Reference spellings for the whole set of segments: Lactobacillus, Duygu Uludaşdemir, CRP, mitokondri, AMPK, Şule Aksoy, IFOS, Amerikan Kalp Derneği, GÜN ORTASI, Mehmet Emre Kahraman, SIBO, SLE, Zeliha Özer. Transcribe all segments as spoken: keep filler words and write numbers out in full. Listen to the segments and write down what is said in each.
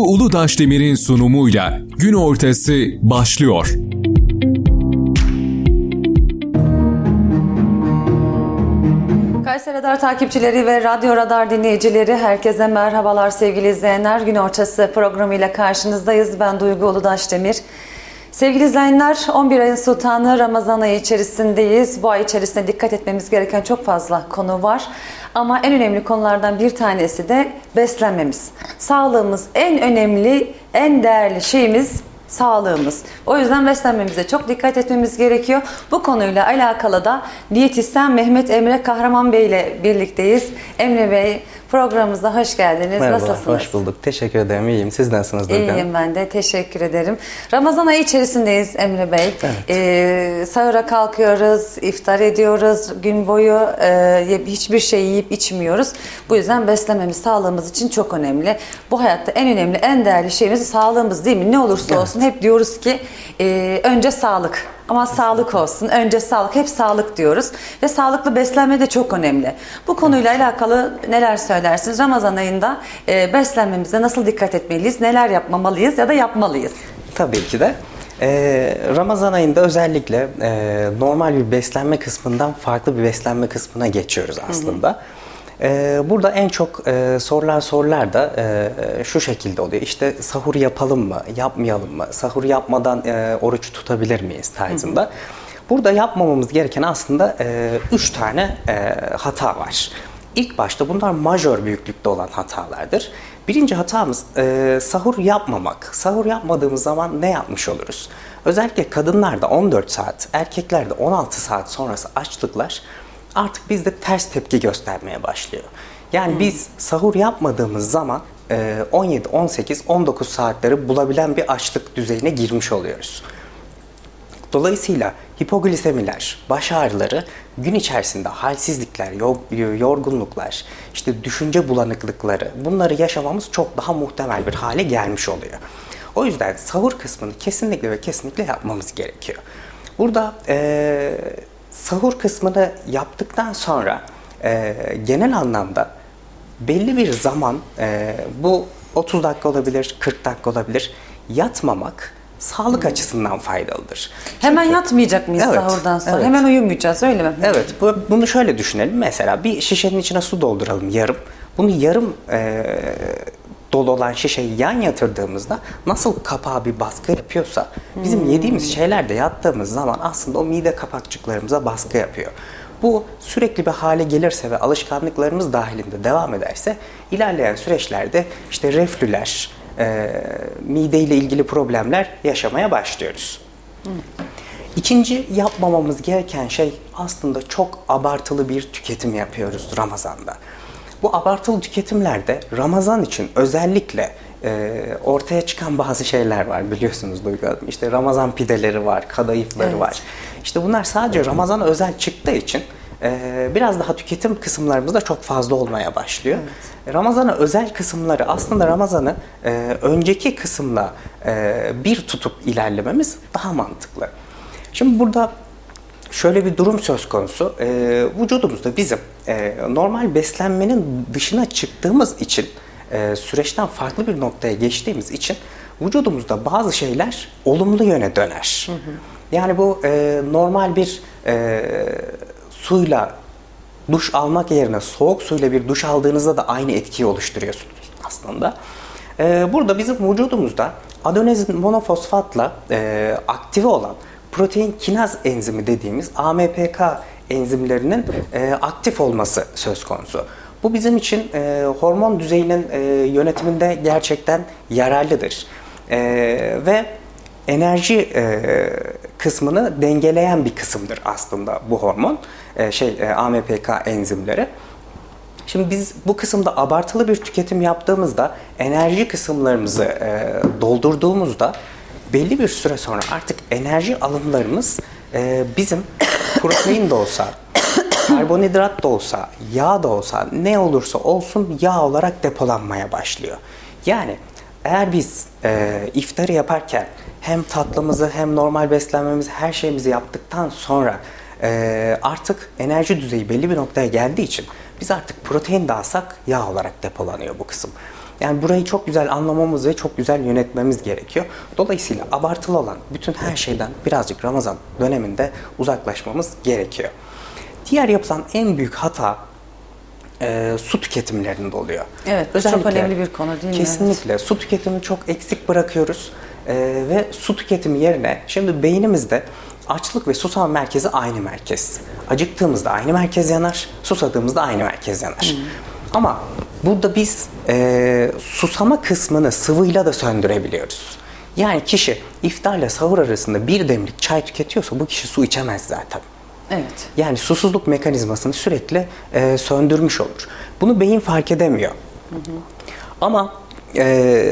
Duygu Uludaşdemir'in sunumuyla Gün Ortası başlıyor. Kayseri Radar takipçileri ve Radyo Radar dinleyicileri, herkese merhabalar sevgili izleyenler. Gün Ortası programıyla karşınızdayız. Ben Duygu Uludaşdemir. Sevgili izleyenler, on bir ayın sultanı Ramazan ayı içerisindeyiz. Bu ay içerisinde dikkat etmemiz gereken çok fazla konu var. Ama en önemli konulardan bir tanesi de beslenmemiz. Sağlığımız en önemli, en değerli şeyimiz sağlığımız. O yüzden beslenmemize çok dikkat etmemiz gerekiyor. Bu konuyla alakalı da diyetisyen Mehmet Emre Kahraman Bey ile birlikteyiz. Emre Bey, programımıza hoş geldiniz. Merhaba, nasılsınız? Hoş bulduk. Teşekkür ederim. İyiyim. Siz nasılsınız? İyiyim efendim? Ben de. Teşekkür ederim. Ramazan ayı içerisindeyiz Emre Bey. Evet. Ee, sahura kalkıyoruz, iftar ediyoruz. Gün boyu e, hiçbir şey yiyip içmiyoruz. Bu yüzden beslenmemiz sağlığımız için çok önemli. Bu hayatta en önemli, en değerli şeyimiz sağlığımız değil mi? Ne olursa evet. olsun hep diyoruz ki e, önce sağlık. Ama sağlık olsun. Önce sağlık. Hep sağlık diyoruz. Ve sağlıklı beslenme de çok önemli. Bu konuyla alakalı neler söylersiniz? Ramazan ayında beslenmemize nasıl dikkat etmeliyiz? Neler yapmamalıyız ya da yapmalıyız? Tabii ki de. Ee, Ramazan ayında özellikle e, normal bir beslenme kısmından farklı bir beslenme kısmına geçiyoruz aslında. Hı hı. Burada en çok sorulan sorular da şu şekilde oluyor. İşte sahur yapalım mı, yapmayalım mı, sahur yapmadan oruç tutabilir miyiz tarzında. Hı hı. Burada yapmamamız gereken aslında üç tane hata var. İlk başta bunlar majör büyüklükte olan hatalardır. Birinci hatamız sahur yapmamak. Sahur yapmadığımız zaman ne yapmış oluruz? Özellikle kadınlarda on dört saat, erkeklerde on altı saat sonrası açlıklar artık bizde ters tepki göstermeye başlıyor. Yani hmm. biz sahur yapmadığımız zaman on yedi, on sekiz, on dokuz saatleri bulabilen bir açlık düzeyine girmiş oluyoruz. Dolayısıyla hipoglisemiler, baş ağrıları, gün içerisinde halsizlikler, yorgunluklar, işte düşünce bulanıklıkları, bunları yaşamamız çok daha muhtemel bir hale gelmiş oluyor. O yüzden sahur kısmını kesinlikle ve kesinlikle yapmamız gerekiyor. Burada ee, sahur kısmını yaptıktan sonra e, genel anlamda belli bir zaman, e, bu otuz dakika olabilir, kırk dakika olabilir, yatmamak sağlık hmm. açısından faydalıdır. Hemen Çünkü, yatmayacak mıyız evet, sahurdan sonra? Evet. Hemen uyumayacağız öyle mi? Evet, bu, bunu şöyle düşünelim. Mesela bir şişenin içine su dolduralım yarım. Bunu yarım e, dolu olan şişeyi yan yatırdığımızda nasıl kapağı bir baskı yapıyorsa bizim hmm. yediğimiz şeylerde yattığımız zaman aslında o mide kapakçıklarımıza baskı yapıyor. Bu sürekli bir hale gelirse ve alışkanlıklarımız dahilinde devam ederse ilerleyen süreçlerde işte reflüler, e, mideyle ilgili problemler yaşamaya başlıyoruz. Hmm. İkinci yapmamamız gereken şey aslında çok abartılı bir tüketim yapıyoruz Ramazan'da. Bu abartılı tüketimlerde Ramazan için özellikle e, ortaya çıkan bazı şeyler var biliyorsunuz Duygu Hanım. İşte Ramazan pideleri var, kadayıfları evet. var. İşte bunlar sadece Ramazan'a özel çıktığı için e, biraz daha tüketim kısımlarımızda çok fazla olmaya başlıyor. Evet. Ramazan'a özel kısımları aslında Ramazan'ı e, önceki kısımla e, bir tutup ilerlememiz daha mantıklı. Şimdi burada şöyle bir durum söz konusu. E, vücudumuzda bizim e, normal beslenmenin dışına çıktığımız için, e, süreçten farklı bir noktaya geçtiğimiz için vücudumuzda bazı şeyler olumlu yöne döner. Hı hı. Yani bu e, normal bir e, suyla duş almak yerine soğuk suyla bir duş aldığınızda da aynı etkiyi oluşturuyorsunuz aslında. E, burada bizim vücudumuzda adenozin monofosfatla e, aktive olan protein kinaz enzimi dediğimiz A M P K enzimlerinin e, aktif olması söz konusu. Bu bizim için e, hormon düzeyinin e, yönetiminde gerçekten yararlıdır. E, ve enerji e, kısmını dengeleyen bir kısımdır aslında bu hormon, e, şey e, A M P K enzimleri. Şimdi biz bu kısımda abartılı bir tüketim yaptığımızda, enerji kısımlarımızı e, doldurduğumuzda belli bir süre sonra artık enerji alımlarımız e, bizim protein de olsa, karbonhidrat da olsa, yağ da olsa, ne olursa olsun yağ olarak depolanmaya başlıyor. Yani eğer biz e, iftarı yaparken hem tatlımızı hem normal beslenmemizi, her şeyimizi yaptıktan sonra e, artık enerji düzeyi belli bir noktaya geldiği için biz artık protein de alsak yağ olarak depolanıyor bu kısım. Yani burayı çok güzel anlamamız ve çok güzel yönetmemiz gerekiyor. Dolayısıyla abartılı olan bütün her şeyden birazcık Ramazan döneminde uzaklaşmamız gerekiyor. Diğer yapılan en büyük hata E, su tüketimlerinde oluyor. Evet, özellikle, çok önemli bir konu değil mi? Kesinlikle. Evet. Su tüketimini çok eksik bırakıyoruz e, ve su tüketimi yerine, şimdi beynimizde açlık ve susam merkezi aynı merkez. Acıktığımızda aynı merkez yanar, susadığımızda aynı merkez yanar. Hı. Ama burada biz e, susama kısmını sıvıyla da söndürebiliyoruz. Yani kişi iftarla sahur arasında bir demlik çay tüketiyorsa bu kişi su içemez zaten. Evet. Yani susuzluk mekanizmasını sürekli e, söndürmüş olur. Bunu beyin fark edemiyor. Hı hı. Ama e,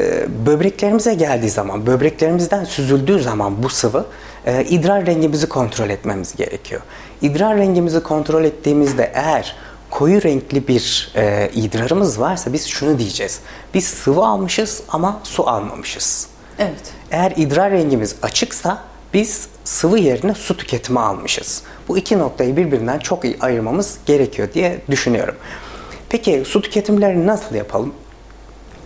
böbreklerimize geldiği zaman, böbreklerimizden süzüldüğü zaman bu sıvı e, idrar rengimizi kontrol etmemiz gerekiyor. İdrar rengimizi kontrol ettiğimizde eğer koyu renkli bir e, idrarımız varsa biz şunu diyeceğiz. Biz sıvı almışız ama su almamışız. Evet. Eğer idrar rengimiz açıksa biz sıvı yerine su tüketimi almışız. Bu iki noktayı birbirinden çok iyi ayırmamız gerekiyor diye düşünüyorum. Peki su tüketimlerini nasıl yapalım?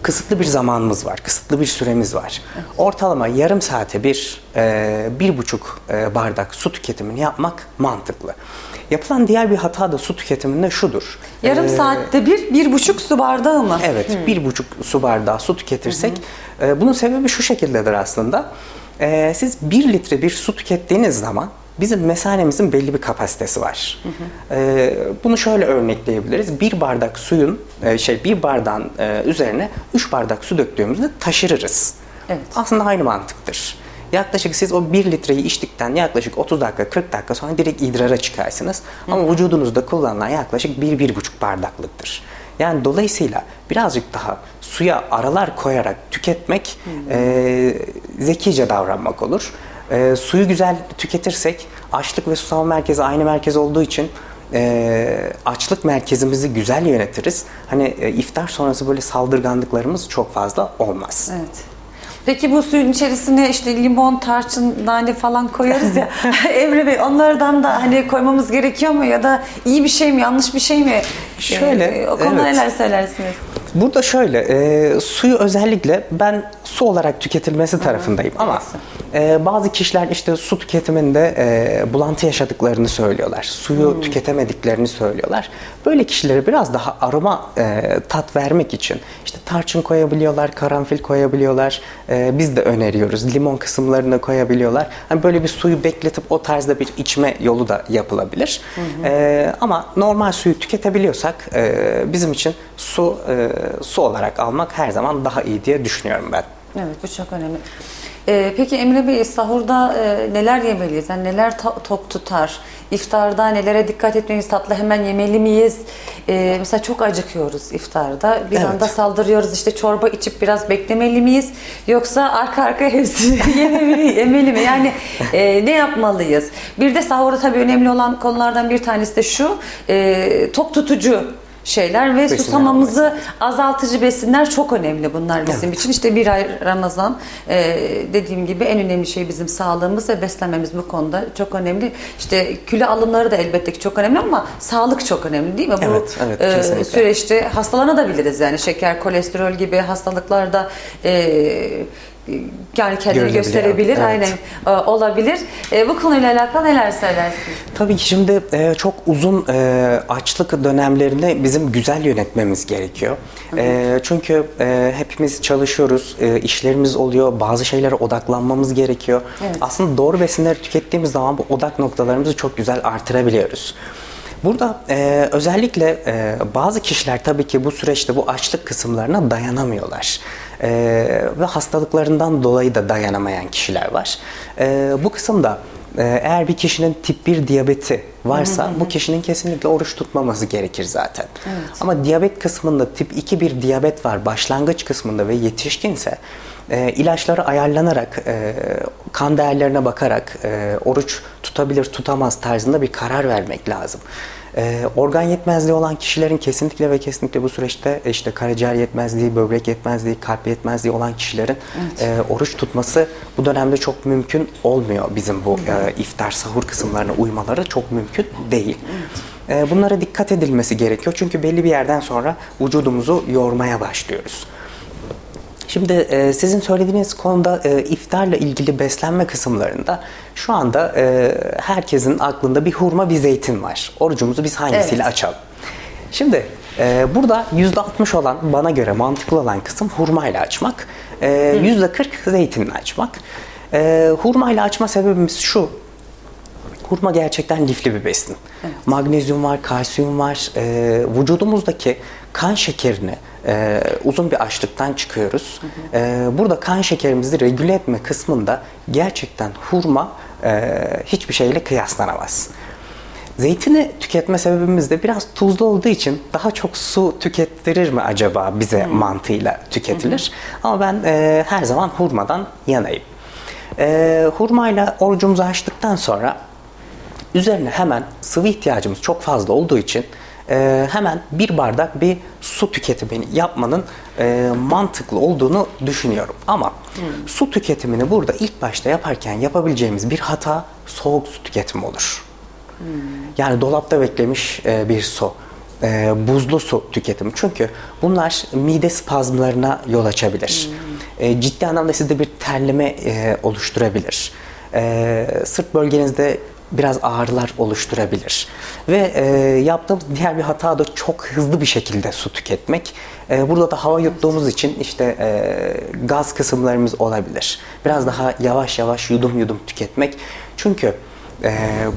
Kısıtlı bir zamanımız var, kısıtlı bir süremiz var. Ortalama yarım saate bir, e, bir buçuk bardak su tüketimini yapmak mantıklı. Yapılan diğer bir hata da su tüketiminde şudur. Yarım ee, saatte bir, bir buçuk su bardağı mı? Evet, hmm. bir buçuk su bardağı su tüketirsek, hmm. e, bunun sebebi şu şekildedir aslında. Ee, siz bir litre bir su tükettiğiniz zaman bizim mesanemizin belli bir kapasitesi var. Hı hı. Ee, bunu şöyle örnekleyebiliriz. Bir bardak suyun e, şey bir bardağın e, üzerine üç bardak su döktüğümüzde taşırırız. Evet. Aslında aynı mantıktır. Yaklaşık siz o bir litreyi içtikten yaklaşık otuz dakika kırk dakika sonra direkt idrara çıkarsınız. Hı hı. Ama vücudunuzda kullanılan yaklaşık bir bir buçuk bardaklıktır. Yani dolayısıyla birazcık daha suya aralar koyarak tüketmek e, zekice davranmak olur. E, suyu güzel tüketirsek açlık ve susam merkezi aynı merkez olduğu için e, açlık merkezimizi güzel yönetiriz. Hani e, iftar sonrası böyle saldırganlıklarımız çok fazla olmaz. Evet. Peki bu suyun içerisine işte limon, tarçın, nane falan koyarız ya. Emre Bey, onlardan da hani koymamız gerekiyor mu ya da iyi bir şey mi, yanlış bir şey mi? Şöyle, ee, o konuda evet. Neler söylersiniz? Burada şöyle, e, suyu özellikle ben su olarak tüketilmesi tarafındayım. Hı-hı. Ama e, bazı kişiler işte su tüketiminde e, bulantı yaşadıklarını söylüyorlar. Suyu Hı-hı. tüketemediklerini söylüyorlar. Böyle kişilere biraz daha aroma e, tat vermek için işte tarçın koyabiliyorlar, karanfil koyabiliyorlar. E, biz de öneriyoruz. Limon kısımlarını koyabiliyorlar. Yani böyle bir suyu bekletip o tarzda bir içme yolu da yapılabilir. E, ama normal suyu tüketebiliyorsak e, bizim için su e, su olarak almak her zaman daha iyi diye düşünüyorum ben. Evet, bu çok önemli. Ee, peki Emre Bey, sahurda e, neler yemeliyiz? Yani neler tok tutar? İftarda nelere dikkat etmeliyiz? Tatlı hemen yemeli miyiz? Ee, mesela çok acıkıyoruz iftarda. Bir evet. anda saldırıyoruz. İşte çorba içip biraz beklemeli miyiz? Yoksa arka arkaya hepsini yemeli, yemeli mi? Yani e, ne yapmalıyız? Bir de sahurda tabii önemli olan konulardan bir tanesi de şu. E, tok tutucu şeyler ve besinler, susamamızı olmayı. azaltıcı besinler çok önemli bunlar bizim evet. için. İşte bir ay Ramazan e, dediğim gibi en önemli şey bizim sağlığımız ve beslenmemiz bu konuda çok önemli. İşte kilo alımları da elbette ki çok önemli ama sağlık çok önemli değil mi? Evet, bu evet, e, süreçte hastalanabiliriz yani şeker, kolesterol gibi hastalıklarda e, yani kendini gösterebilir, evet. aynen e, olabilir. E, bu konuyla alakalı neler söylersiniz? Tabii ki şimdi e, çok uzun e, açlık dönemlerinde bizim güzel yönetmemiz gerekiyor. Hı hı. E, çünkü e, hepimiz çalışıyoruz, e, işlerimiz oluyor, bazı şeylere odaklanmamız gerekiyor. Evet. Aslında doğru besinleri tükettiğimiz zaman bu odak noktalarımızı çok güzel artırabiliyoruz. Burada e, özellikle e, bazı kişiler tabii ki bu süreçte bu açlık kısımlarına dayanamıyorlar. E, ve hastalıklarından dolayı da dayanamayan kişiler var. E, bu kısımda e, eğer bir kişinin tip bir diyabeti varsa hı hı hı. bu kişinin kesinlikle oruç tutmaması gerekir zaten. Evet. Ama diyabet kısmında tip iki bir diyabet var başlangıç kısmında ve yetişkinse e, ilaçları ayarlanarak e, kan değerlerine bakarak e, oruç tutabilir tutamaz tarzında bir karar vermek lazım. E, organ yetmezliği olan kişilerin kesinlikle ve kesinlikle bu süreçte işte karaciğer yetmezliği, böbrek yetmezliği, kalp yetmezliği olan kişilerin evet. e, oruç tutması bu dönemde çok mümkün olmuyor. Bizim bu e, iftar sahur kısımlarına uymaları çok mümkün değil. Evet. Bunlara dikkat edilmesi gerekiyor. Çünkü belli bir yerden sonra vücudumuzu yormaya başlıyoruz. Şimdi e, sizin söylediğiniz konuda e, iftarla ilgili beslenme kısımlarında şu anda e, herkesin aklında bir hurma, bir zeytin var. Orucumuzu biz hangisiyle evet. açalım? Şimdi e, burada yüzde altmış olan, bana göre mantıklı olan kısım hurmayla açmak. E, yüzde kırk zeytinle açmak. E, hurmayla açma sebebimiz şu. Hurma gerçekten lifli bir besin. Evet. Magnezyum var, kalsiyum var. E, vücudumuzdaki kan şekerini e, uzun bir açlıktan çıkıyoruz. Hı hı. E, burada kan şekerimizi regüle etme kısmında gerçekten hurma e, hiçbir şeyle kıyaslanamaz. Zeytini tüketme sebebimiz de biraz tuzlu olduğu için daha çok su tükettirir mi acaba bize hmm. mantığıyla tüketilir. Hmm. Ama ben e, her zaman hurmadan yanayım. E, hurmayla orucumuzu açtıktan sonra üzerine hemen sıvı ihtiyacımız çok fazla olduğu için e, hemen bir bardak bir su tüketimini yapmanın e, mantıklı olduğunu düşünüyorum. Ama hmm. su tüketimini burada ilk başta yaparken yapabileceğimiz bir hata soğuk su tüketimi olur. Yani dolapta beklemiş bir su, buzlu su tüketimi. Çünkü bunlar mide spazmlarına yol açabilir. Hmm. Ciddi anlamda sizde bir terleme oluşturabilir. Sırt bölgenizde biraz ağrılar oluşturabilir. Ve yaptığımız diğer bir hata da çok hızlı bir şekilde su tüketmek. Burada da hava yuttuğumuz için işte gaz kısımlarımız olabilir. Biraz daha yavaş yavaş yudum yudum tüketmek. Çünkü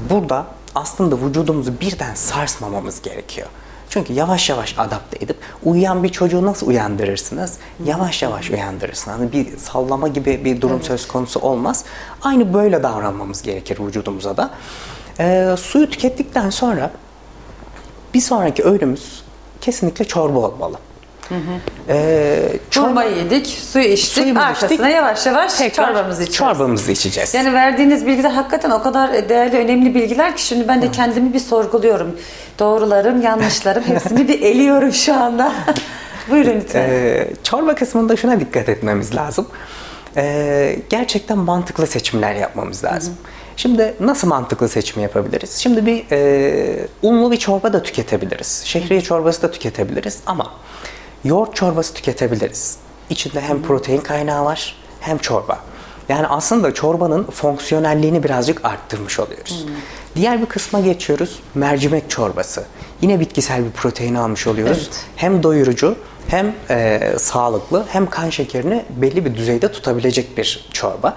burada aslında vücudumuzu birden sarsmamamız gerekiyor. Çünkü yavaş yavaş adapte edip uyuyan bir çocuğu nasıl uyandırırsınız? Yavaş yavaş uyandırırsınız. Yani bir sallama gibi bir durum evet. söz konusu olmaz. Aynı böyle davranmamız gerekir vücudumuza da. E, suyu tükettikten sonra bir sonraki öğünümüz kesinlikle çorba olmalı. Hı hı. Ee, çorba, çorba yedik, suyu içtik, suyumuzu arkasına içtik, yavaş yavaş çorbamızı içeceğiz. çorbamızı içeceğiz. Yani verdiğiniz bilgiler hakikaten o kadar değerli, önemli bilgiler ki şimdi ben de hı. kendimi bir sorguluyorum. Doğrularım, yanlışlarım hepsini bir eliyorum şu anda. Buyurun lütfen. Ee, çorba kısmında şuna dikkat etmemiz lazım. Ee, gerçekten mantıklı seçimler yapmamız lazım. Hı hı. Şimdi nasıl mantıklı seçimi yapabiliriz? Şimdi bir e, unlu bir çorba da tüketebiliriz. Şehriye çorbası da tüketebiliriz ama yoğurt çorbası tüketebiliriz. İçinde hem protein kaynağı var hem çorba. Yani aslında çorbanın fonksiyonelliğini birazcık arttırmış oluyoruz. Hmm. Diğer bir kısma geçiyoruz. Mercimek çorbası. Yine bitkisel bir protein almış oluyoruz. Evet. Hem doyurucu hem e, sağlıklı hem kan şekerini belli bir düzeyde tutabilecek bir çorba.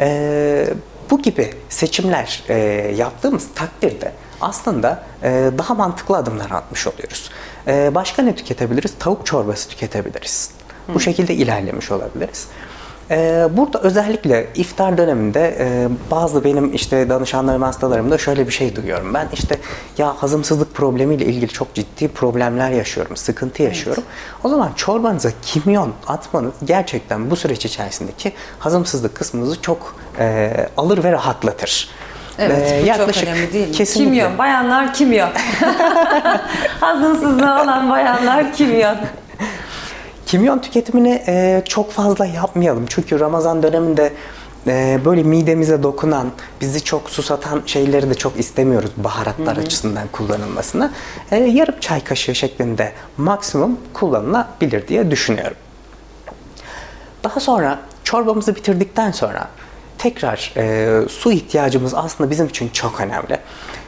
E, bu gibi seçimler e, yaptığımız takdirde aslında e, daha mantıklı adımlar atmış oluyoruz. E, başka ne tüketebiliriz? Tavuk çorbası tüketebiliriz. Hmm. Bu şekilde ilerlemiş olabiliriz. E, burada özellikle iftar döneminde e, bazı benim işte danışanlarım, hastalarımda şöyle bir şey duyuyorum. Ben işte ya hazımsızlık problemiyle ilgili çok ciddi problemler yaşıyorum, sıkıntı yaşıyorum. Evet. O zaman çorbanıza kimyon atmanız gerçekten bu süreç içerisindeki hazımsızlık kısmınızı çok e, alır ve rahatlatır. Evet, ee, bu yaklaşık, çok önemli değil mi? Kesinlikle. Kimyon, bayanlar kimyon. Hazımsızlığı olan bayanlar kimyon. Kimyon tüketimini e, çok fazla yapmayalım. Çünkü Ramazan döneminde e, böyle midemize dokunan, bizi çok susatan şeyleri de çok istemiyoruz baharatlar Hı-hı. açısından kullanılmasını. E, yarım çay kaşığı şeklinde maksimum kullanılabilir diye düşünüyorum. Daha sonra çorbamızı bitirdikten sonra tekrar e, su ihtiyacımız aslında bizim için çok önemli.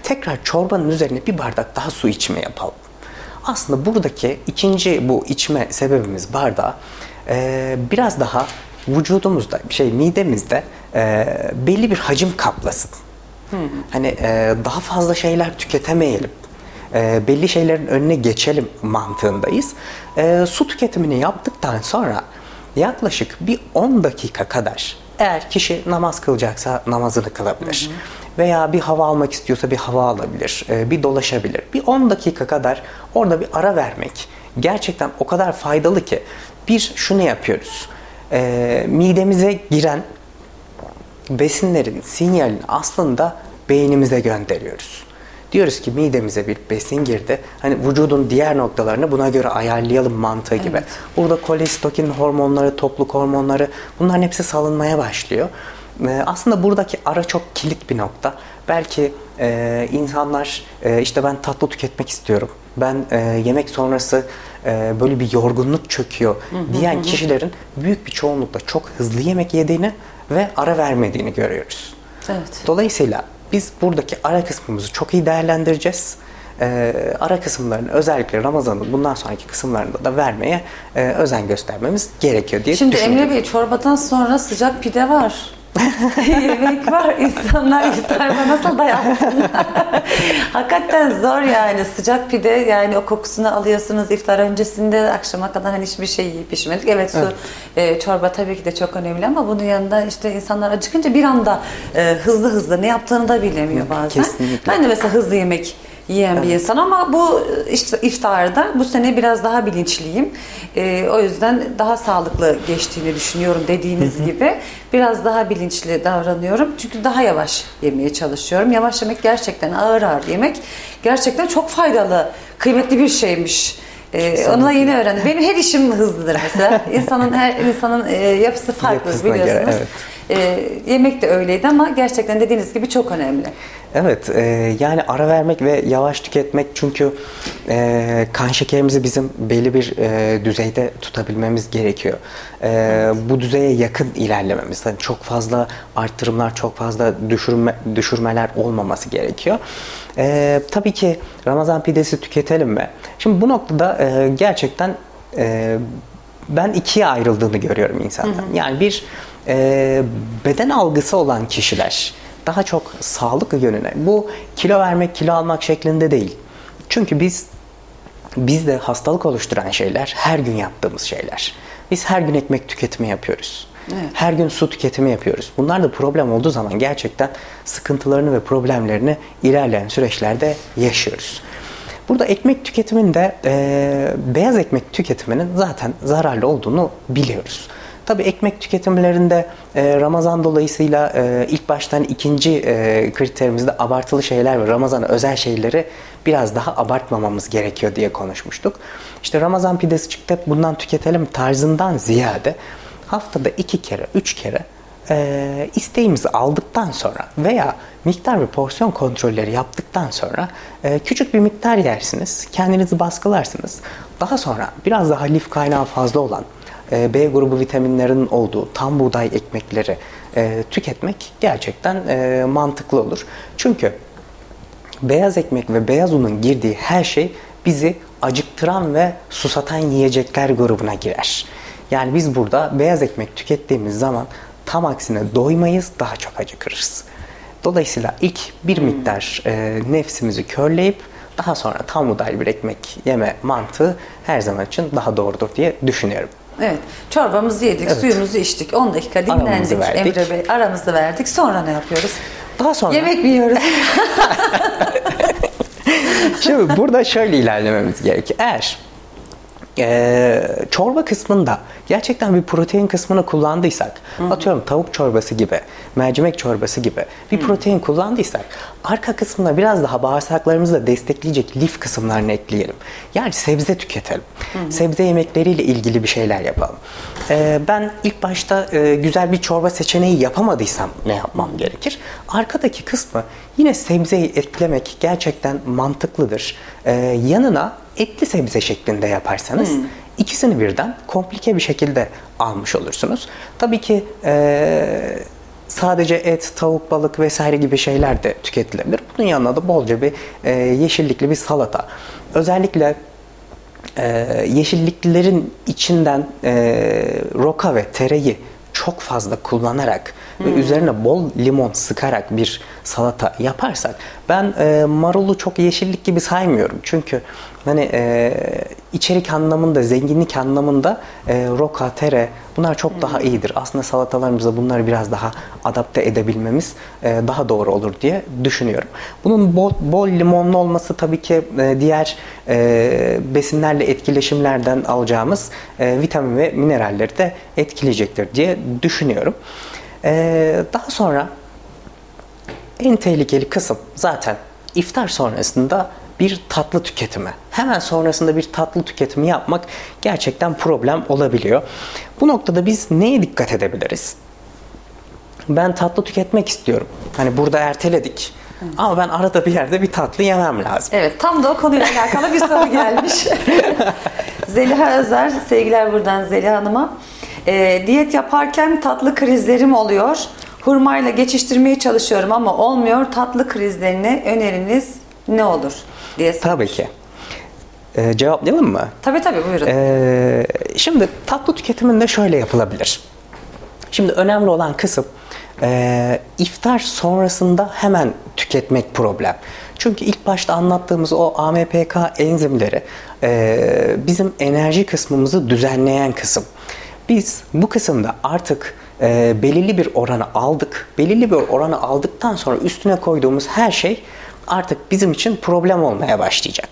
Tekrar çorbanın üzerine bir bardak daha su içme yapalım. Aslında buradaki ikinci bu içme sebebimiz bardağı e, biraz daha vücudumuzda, şey midemizde e, belli bir hacim kaplasın. Hmm. Hani e, daha fazla şeyler tüketemeyelim. E, belli şeylerin önüne geçelim mantığındayız. E, su tüketimini yaptıktan sonra yaklaşık bir on dakika kadar eğer kişi namaz kılacaksa namazını kılabilir. Hı hı. Veya bir hava almak istiyorsa bir hava alabilir, bir dolaşabilir. Bir on dakika kadar orada bir ara vermek gerçekten o kadar faydalı ki. Bir, şunu yapıyoruz. E, midemize giren besinlerin sinyalini aslında beynimize gönderiyoruz. Diyoruz ki midemize bir besin girdi. Hani vücudun diğer noktalarını buna göre ayarlayalım mantığı gibi. Evet. Burada kolestokin hormonları, topluluk hormonları bunların hepsi salınmaya başlıyor. Ee, aslında buradaki ara çok kilit bir nokta. Belki e, insanlar e, işte ben tatlı tüketmek istiyorum, ben e, yemek sonrası e, böyle bir yorgunluk çöküyor diyen kişilerin büyük bir çoğunlukla çok hızlı yemek yediğini ve ara vermediğini görüyoruz. Evet. Dolayısıyla biz buradaki ara kısmımızı çok iyi değerlendireceğiz. E, ara kısımlarını özellikle Ramazan'ın bundan sonraki kısımlarında da vermeye e, özen göstermemiz gerekiyor diye düşünüyorum. Şimdi Emre Bey, çorbadan sonra sıcak pide var. Yemek var. İnsanlar iftarda nasıl dayansın? Hakikaten zor yani. Sıcak pide, yani o kokusunu alıyorsunuz iftar öncesinde, akşama kadar hani hiçbir şey yiyip içmedik. Evet, su, evet. E, çorba tabii ki de çok önemli ama bunun yanında işte insanlar acıkınca bir anda e, hızlı hızlı ne yaptığını da bilemiyor bazen. Kesinlikle. Ben de mesela hızlı yemek yiyen evet. bir insan ama bu işte iftarda bu sene biraz daha bilinçliyim. Ee, o yüzden daha sağlıklı geçtiğini düşünüyorum dediğiniz Hı-hı. gibi. Biraz daha bilinçli davranıyorum. Çünkü daha yavaş yemeye çalışıyorum. Yavaş yemek gerçekten, ağır ağır yemek gerçekten çok faydalı, kıymetli bir şeymiş. Ee, onunla yeni öğrendim. Benim her işim hızlıdır mesela. İnsanın her insanın e, yapısı farklı, yapısına biliyorsunuz. Göre, evet. e, yemek de öyleydi ama gerçekten dediğiniz gibi çok önemli. Evet, e, yani ara vermek ve yavaş tüketmek, çünkü e, kan şekerimizi bizim belli bir e, düzeyde tutabilmemiz gerekiyor. E, evet. Bu düzeye yakın ilerlememiz, yani çok fazla arttırımlar, çok fazla düşürme, düşürmeler olmaması gerekiyor. E, tabii ki Ramazan pidesi tüketelim mi? Şimdi bu noktada e, gerçekten e, ben ikiye ayrıldığını görüyorum insanların. Hı hı. Yani bir e, beden algısı olan kişiler daha çok sağlık yönüne. Bu kilo vermek, kilo almak şeklinde değil. Çünkü biz bizde hastalık oluşturan şeyler her gün yaptığımız şeyler. Biz her gün ekmek tüketimi yapıyoruz. Evet. Her gün su tüketimi yapıyoruz. Bunlar da problem olduğu zaman gerçekten sıkıntılarını ve problemlerini ilerleyen süreçlerde yaşıyoruz. Burada ekmek tüketiminde e, beyaz ekmek tüketiminin zaten zararlı olduğunu biliyoruz. Tabii ekmek tüketimlerinde e, Ramazan dolayısıyla e, ilk baştan ikinci e, kriterimizde abartılı şeyler ve Ramazan'a özel şeyleri biraz daha abartmamamız gerekiyor diye konuşmuştuk. İşte Ramazan pidesi çıktı, bundan tüketelim tarzından ziyade haftada iki kere, üç kere e, isteğimizi aldıktan sonra veya miktar ve porsiyon kontrolleri yaptıktan sonra e, küçük bir miktar yersiniz, kendinizi baskılarsınız. Daha sonra biraz daha lif kaynağı fazla olan B grubu vitaminlerin olduğu tam buğday ekmekleri e, tüketmek gerçekten e, mantıklı olur. Çünkü beyaz ekmek ve beyaz unun girdiği her şey bizi acıktıran ve susatan yiyecekler grubuna girer. Yani biz burada beyaz ekmek tükettiğimiz zaman tam aksine doymayız, daha çok acıkırız. Dolayısıyla ilk bir miktar e, nefsimizi körleyip daha sonra tam buğday bir ekmek yeme mantığı her zaman için daha doğrudur diye düşünüyorum. Evet. Çorbamızı yedik, evet. suyumuzu içtik, on dakika dinlendik Emre Bey. Aramızı verdik. Sonra ne yapıyoruz? Daha sonra yemek mi yiyoruz? Şimdi burada şöyle ilerlememiz gerekiyor. Eğer e, çorba kısmında gerçekten bir protein kısmını kullandıysak, Hı-hı. atıyorum tavuk çorbası gibi, mercimek çorbası gibi bir Hı-hı. protein kullandıysak, arka kısmına biraz daha bağırsaklarımızı da destekleyecek lif kısımlarını ekleyelim. Yani sebze tüketelim. Hı-hı. Sebze yemekleriyle ilgili bir şeyler yapalım. Ee, ben ilk başta e, güzel bir çorba seçeneği yapamadıysam ne yapmam gerekir? Arkadaki kısmı yine sebzeyi eklemek gerçekten mantıklıdır. Ee, yanına etli sebze şeklinde yaparsanız Hı-hı. İkisini birden komplike bir şekilde almış olursunuz. Tabii ki e, sadece et, tavuk, balık vesaire gibi şeyler de tüketilebilir. Bunun yanına da bolca bir e, yeşillikli bir salata. Özellikle e, yeşilliklerin içinden e, roka ve tereyi çok fazla kullanarak hmm. ve üzerine bol limon sıkarak bir salata yaparsak, ben e, marulu çok yeşillik gibi saymıyorum. Çünkü hani e, içerik anlamında, zenginlik anlamında e, roka, tere bunlar çok hmm. daha iyidir. Aslında salatalarımıza bunları biraz daha adapte edebilmemiz e, daha doğru olur diye düşünüyorum. Bunun bol, bol limonlu olması tabii ki e, diğer e, besinlerle etkileşimlerden alacağımız e, vitamin ve mineralleri de etkileyecektir diye düşünüyorum. E, daha sonra en tehlikeli kısım zaten iftar sonrasında bir tatlı tüketimi. Hemen sonrasında bir tatlı tüketimi yapmak gerçekten problem olabiliyor. Bu noktada biz neye dikkat edebiliriz? ben tatlı tüketmek istiyorum. Hani burada erteledik. Hı. Ama ben arada bir yerde bir tatlı yemem lazım. Evet, tam da o konuyla alakalı bir soru gelmiş. Zeliha Özer, sevgiler buradan Zeliha Hanım'a. E, diyet yaparken tatlı krizlerim oluyor. Hurmayla geçiştirmeye çalışıyorum ama olmuyor. Tatlı krizlerine öneriniz ne olur diye sormuş. Tabii ki. Ee, cevaplayalım mı? Tabii tabii, buyurun. Ee, şimdi tatlı tüketiminde şöyle yapılabilir. Şimdi önemli olan kısım e, iftar sonrasında hemen tüketmek problem. Çünkü ilk başta anlattığımız o A M P K enzimleri e, bizim enerji kısmımızı düzenleyen kısım. Biz bu kısımda artık e, belirli bir oranı aldık. Belirli bir oranı aldıktan sonra üstüne koyduğumuz her şey artık bizim için problem olmaya başlayacak.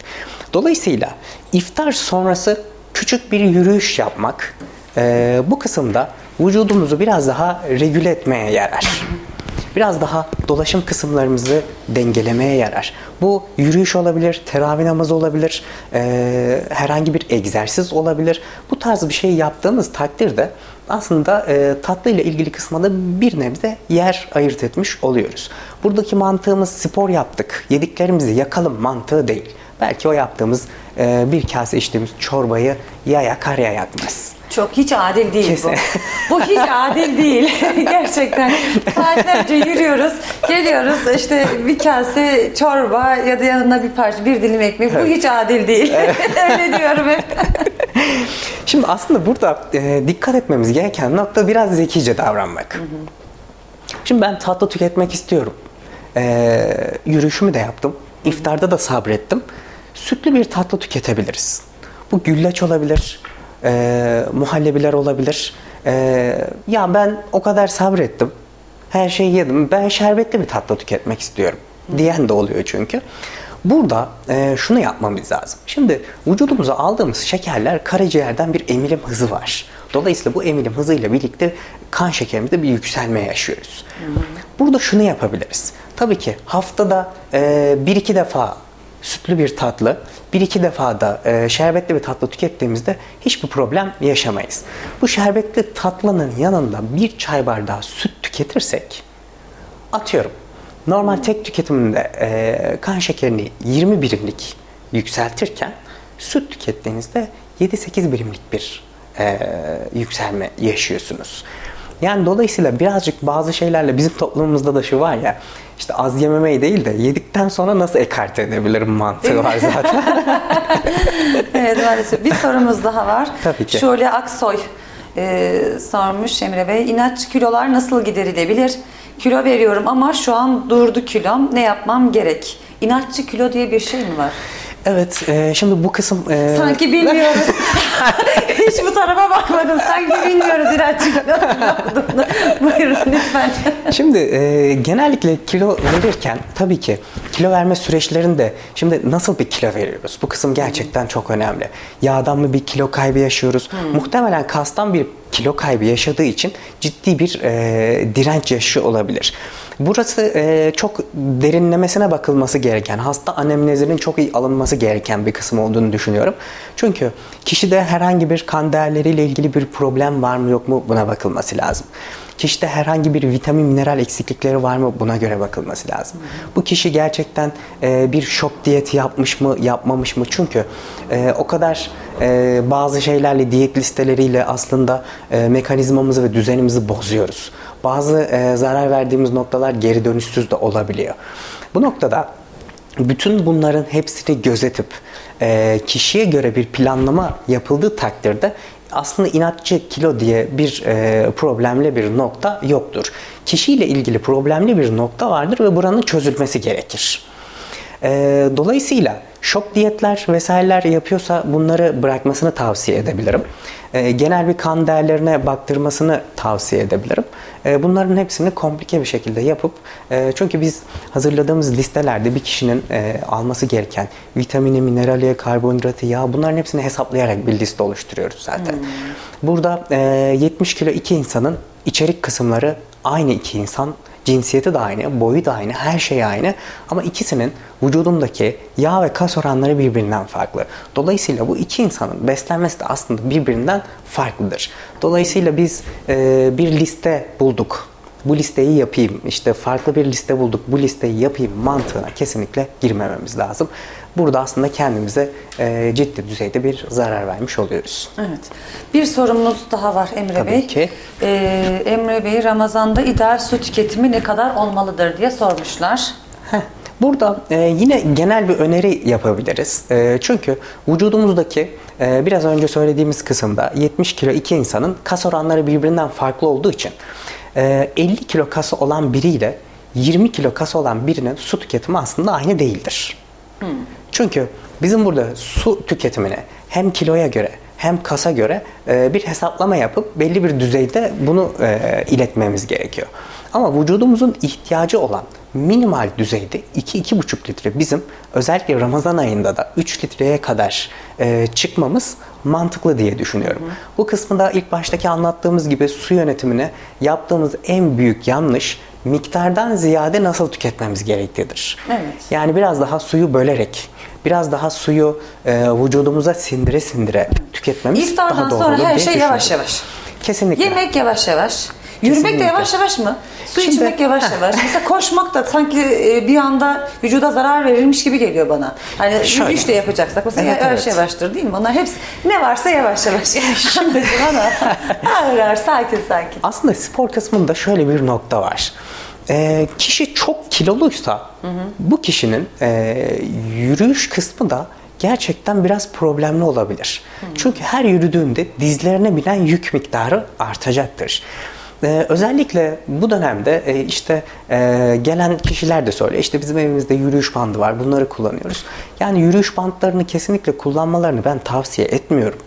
Dolayısıyla iftar sonrası küçük bir yürüyüş yapmak e, bu kısımda vücudumuzu biraz daha regüle etmeye yarar. Biraz daha dolaşım kısımlarımızı dengelemeye yarar. Bu yürüyüş olabilir, teravih namazı olabilir, e, herhangi bir egzersiz olabilir. Bu tarz bir şey yaptığımız takdirde aslında e, tatlı ile ilgili kısmında bir nebze yer ayırt etmiş oluyoruz. Buradaki mantığımız spor yaptık, yediklerimizi yakalım mantığı değil. Belki o yaptığımız e, bir kase içtiğimiz çorbayı ya yakar ya yakmaz. Çok hiç adil değil Kesin. bu. Bu hiç adil değil. Gerçekten. Saatlerce yürüyoruz, geliyoruz işte bir kase çorba ya da yanına bir parça, bir dilim ekmek. Evet. Bu hiç adil değil. Evet. Öyle diyorum hep. Şimdi aslında burada e, dikkat etmemiz gereken nokta biraz zekice davranmak. Hı hı. Şimdi ben tatlı tüketmek istiyorum. E, yürüyüşümü de yaptım. İftarda da sabrettim. Sütlü bir tatlı tüketebiliriz. Bu güllaç olabilir. E, muhallebiler olabilir. E, ya ben o kadar sabrettim. Her şeyi yedim. Ben şerbetli bir tatlı tüketmek istiyorum. Diyen de oluyor çünkü. Burada e, şunu yapmamız lazım. Şimdi vücudumuza aldığımız şekerler, karaciğerden bir emilim hızı var. Dolayısıyla bu emilim hızıyla birlikte kan şekerimizde bir yükselme yaşıyoruz. Burada şunu yapabiliriz. Tabii ki haftada e, bir iki defa sütlü bir tatlı, bir iki defa da e, şerbetli bir tatlı tükettiğimizde hiçbir problem yaşamayız. Bu şerbetli tatlının yanında bir çay bardağı süt tüketirsek, atıyorum normal tek tüketiminde e, kan şekerini yirmi birimlik yükseltirken, süt tükettiğinizde yedi sekiz birimlik bir e, yükselme yaşıyorsunuz. Yani dolayısıyla birazcık bazı şeylerle bizim toplumumuzda da şu var ya, işte az yememeyi değil de yedikten sonra nasıl ekarte edebilirim mantığı var zaten. Evet, maalesef. Bir sorumuz daha var. Tabii ki. Şule Aksoy e, sormuş Emre Bey. İnatçı kilolar nasıl giderilebilir? Kilo veriyorum ama şu an durdu kilom. Ne yapmam gerek? İnatçı kilo diye bir şey mi var? Evet, e, şimdi bu kısım... E... Sanki bilmiyoruz. Hiç bu tarafa bakmadım. Sanki bilmiyoruz ilaççı kilosundan. Buyurun lütfen. Şimdi e, genellikle kilo verirken tabii ki kilo verme süreçlerinde şimdi nasıl bir kilo veriyoruz? Bu kısım gerçekten çok önemli. Yağdan mı bir kilo kaybı yaşıyoruz? Hmm. Muhtemelen kastan bir kilo kaybı yaşadığı için ciddi bir e, direnç yaşı olabilir. Burası e, çok derinlemesine bakılması gereken, hasta anamnezinin çok iyi alınması gereken bir kısım olduğunu düşünüyorum. Çünkü kişide herhangi bir kan değerleriyle ilgili bir problem var mı yok mu buna bakılması lazım. Kişide herhangi bir vitamin, mineral eksiklikleri var mı buna göre bakılması lazım. Bu kişi gerçekten e, bir şok diyeti yapmış mı yapmamış mı? Çünkü e, o kadar e, bazı şeylerle, diyet listeleriyle aslında e, mekanizmamızı ve düzenimizi bozuyoruz. Bazı e, zarar verdiğimiz noktalar geri dönüşsüz de olabiliyor. Bu noktada bütün bunların hepsini gözetip e, kişiye göre bir planlama yapıldığı takdirde aslında inatçı kilo diye bir e, problemli bir nokta yoktur. Kişiyle ilgili problemli bir nokta vardır ve buranın çözülmesi gerekir. E, dolayısıyla şok diyetler vesaireler yapıyorsa bunları bırakmasını tavsiye edebilirim. E, genel bir kan değerlerine baktırmasını tavsiye edebilirim. E, bunların hepsini komplike bir şekilde yapıp e, çünkü biz hazırladığımız listelerde bir kişinin e, alması gereken vitamini, minerali, karbonhidratı, yağ, bunların hepsini hesaplayarak bir liste oluşturuyoruz zaten. Hmm. Burada e, yetmiş kilo iki insanın içerik kısımları aynı iki insan. Cinsiyeti de aynı, boyu da aynı, her şey aynı ama ikisinin vücudundaki yağ ve kas oranları birbirinden farklı. Dolayısıyla bu iki insanın beslenmesi de aslında birbirinden farklıdır. Dolayısıyla biz e, bir liste bulduk. bu listeyi yapayım, işte farklı bir liste bulduk, bu listeyi yapayım mantığına kesinlikle girmememiz lazım. Burada aslında kendimize e, ciddi düzeyde bir zarar vermiş oluyoruz. Evet. Bir sorumuz daha var Emre Tabii Bey. Ki. E, Emre Bey, Ramazan'da ideal su tüketimi ne kadar olmalıdır diye sormuşlar. Heh. Burada yine genel bir öneri yapabiliriz. Çünkü vücudumuzdaki biraz önce söylediğimiz kısımda yetmiş kilo iki insanın kas oranları birbirinden farklı olduğu için elli kilo kası olan biriyle yirmi kilo kası olan birinin su tüketimi aslında aynı değildir. Hmm. Çünkü bizim burada su tüketimini hem kiloya göre hem kasa göre bir hesaplama yapıp belli bir düzeyde bunu iletmemiz gerekiyor. Ama vücudumuzun ihtiyacı olan minimal düzeyde iki iki buçuk litre bizim özellikle Ramazan ayında da üç litreye kadar e, çıkmamız mantıklı diye düşünüyorum. Hı. Bu kısmında ilk baştaki anlattığımız gibi su yönetimine yaptığımız en büyük yanlış miktardan ziyade nasıl tüketmemiz gerektiğidir. Evet. Yani biraz daha suyu bölerek, biraz daha suyu e, vücudumuza sindire sindire tüketmemiz İftardan daha doğru olur diye düşünüyorum. İftardan sonra her şey yavaş yavaş. Kesinlikle. Yemek yavaş yavaş. Kesinlikle. Yürümek de yavaş yavaş mı? Su Şimdi, içmek yavaş yavaş. Mesela koşmak da sanki bir anda vücuda zarar verilmiş gibi geliyor bana. Hani yürüyüş de yapacaksak mesela evet, yavaş evet. yavaştır değil mi? Onlar hepsi ne varsa yavaş yavaş. Şimdi bana ağır ağır sakin sakin. Aslında spor kısmında şöyle bir nokta var. E, kişi çok kiloluysa hı hı. bu kişinin e, yürüyüş kısmı da gerçekten biraz problemli olabilir. Hı. Çünkü her yürüdüğünde dizlerine binen yük miktarı artacaktır. Ee, özellikle bu dönemde e, işte e, gelen kişiler de söylüyor. İşte bizim evimizde yürüyüş bandı var. Bunları kullanıyoruz. Yani yürüyüş bandlarını kesinlikle kullanmalarını ben tavsiye etmiyorum.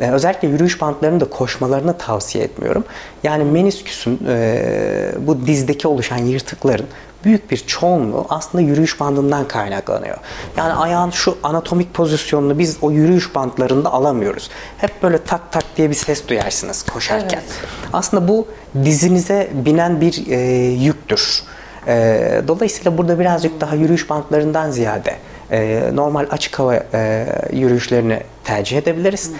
Ee, özellikle yürüyüş bandlarını da koşmalarını tavsiye etmiyorum. Yani menisküsün e, bu dizdeki oluşan yırtıkların büyük bir çoğunluğu aslında yürüyüş bandından kaynaklanıyor. Yani ayağın şu anatomik pozisyonunu biz o yürüyüş bandlarında alamıyoruz. Hep böyle tak tak diye bir ses duyarsınız koşarken. Evet. Aslında bu dizinize binen bir e, yüktür. E, dolayısıyla burada birazcık daha yürüyüş bandlarından ziyade e, normal açık hava e, yürüyüşlerini tercih edebiliriz. Hı hı.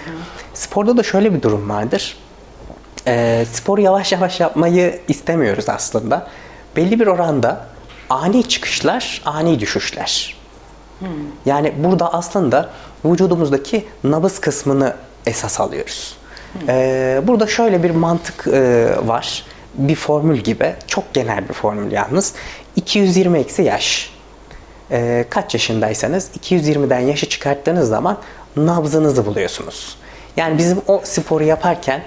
Sporda da şöyle bir durum vardır. E, sporu yavaş yavaş yapmayı istemiyoruz aslında. Belli bir oranda ani çıkışlar, ani düşüşler. Hmm. Yani burada aslında vücudumuzdaki nabız kısmını esas alıyoruz. Hmm. Ee, burada şöyle bir mantık e, var. Bir formül gibi. Çok genel bir formül yalnız. iki yüz yirmi eksi yaş. Ee, kaç yaşındaysanız iki yüz yirmiden yaşı çıkarttığınız zaman nabzınızı buluyorsunuz. Yani bizim o sporu yaparken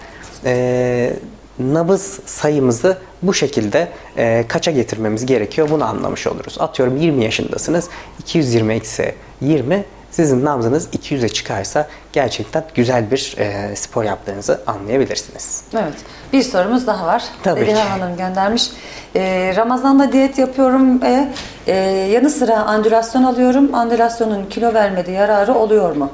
e, nabız sayımızı bu şekilde e, kaça getirmemiz gerekiyor bunu anlamış oluruz. Atıyorum yirmi yaşındasınız. iki yüz yirmi eksi yirmi sizin nabzınız iki yüze çıkarsa gerçekten güzel bir e, spor yaptığınızı anlayabilirsiniz. Evet. Bir sorumuz daha var. Zeliha Hanım göndermiş. E, Ramazan'da diyet yapıyorum ve e, yanı sıra andülasyon alıyorum. Andülasyonun kilo vermediği yararı oluyor mu?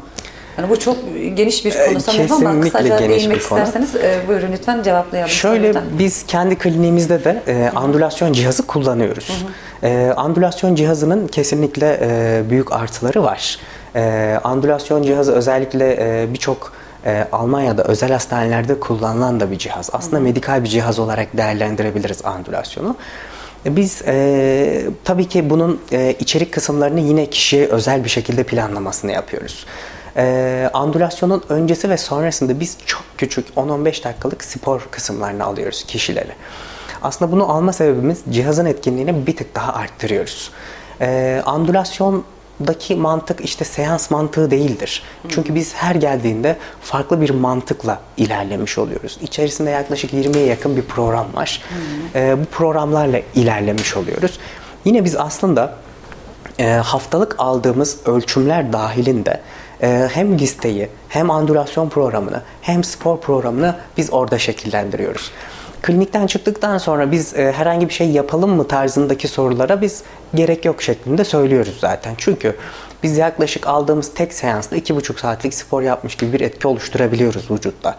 Yani bu çok geniş bir konu sanırım ama kısaca değinmek isterseniz e, buyurun lütfen cevaplayalım. Şöyle lütfen. Biz kendi kliniğimizde de e, andülasyon cihazı kullanıyoruz. Hı hı. E, andülasyon cihazının kesinlikle e, büyük artıları var. E, andülasyon cihazı özellikle e, birçok e, Almanya'da özel hastanelerde kullanılan da bir cihaz. Aslında hı hı. medikal bir cihaz olarak değerlendirebiliriz andülasyonu. Biz e, tabii ki bunun e, içerik kısımlarını yine kişiye özel bir şekilde planlamasını yapıyoruz. Ee, andülasyonun öncesi ve sonrasında biz çok küçük on on beş dakikalık spor kısımlarını alıyoruz kişileri. Aslında bunu alma sebebimiz cihazın etkinliğini bir tık daha arttırıyoruz. Ee, andülasyondaki mantık işte seans mantığı değildir. Çünkü biz her geldiğinde farklı bir mantıkla ilerlemiş oluyoruz. İçerisinde yaklaşık yirmiye yakın bir program var. Ee, bu programlarla ilerlemiş oluyoruz. Yine biz aslında e, haftalık aldığımız ölçümler dahilinde hem listeyi, hem andülasyon programını, hem spor programını biz orada şekillendiriyoruz. Klinikten çıktıktan sonra biz herhangi bir şey yapalım mı tarzındaki sorulara biz gerek yok şeklinde söylüyoruz zaten. Çünkü biz yaklaşık aldığımız tek seansla iki buçuk saatlik spor yapmış gibi bir etki oluşturabiliyoruz vücutta.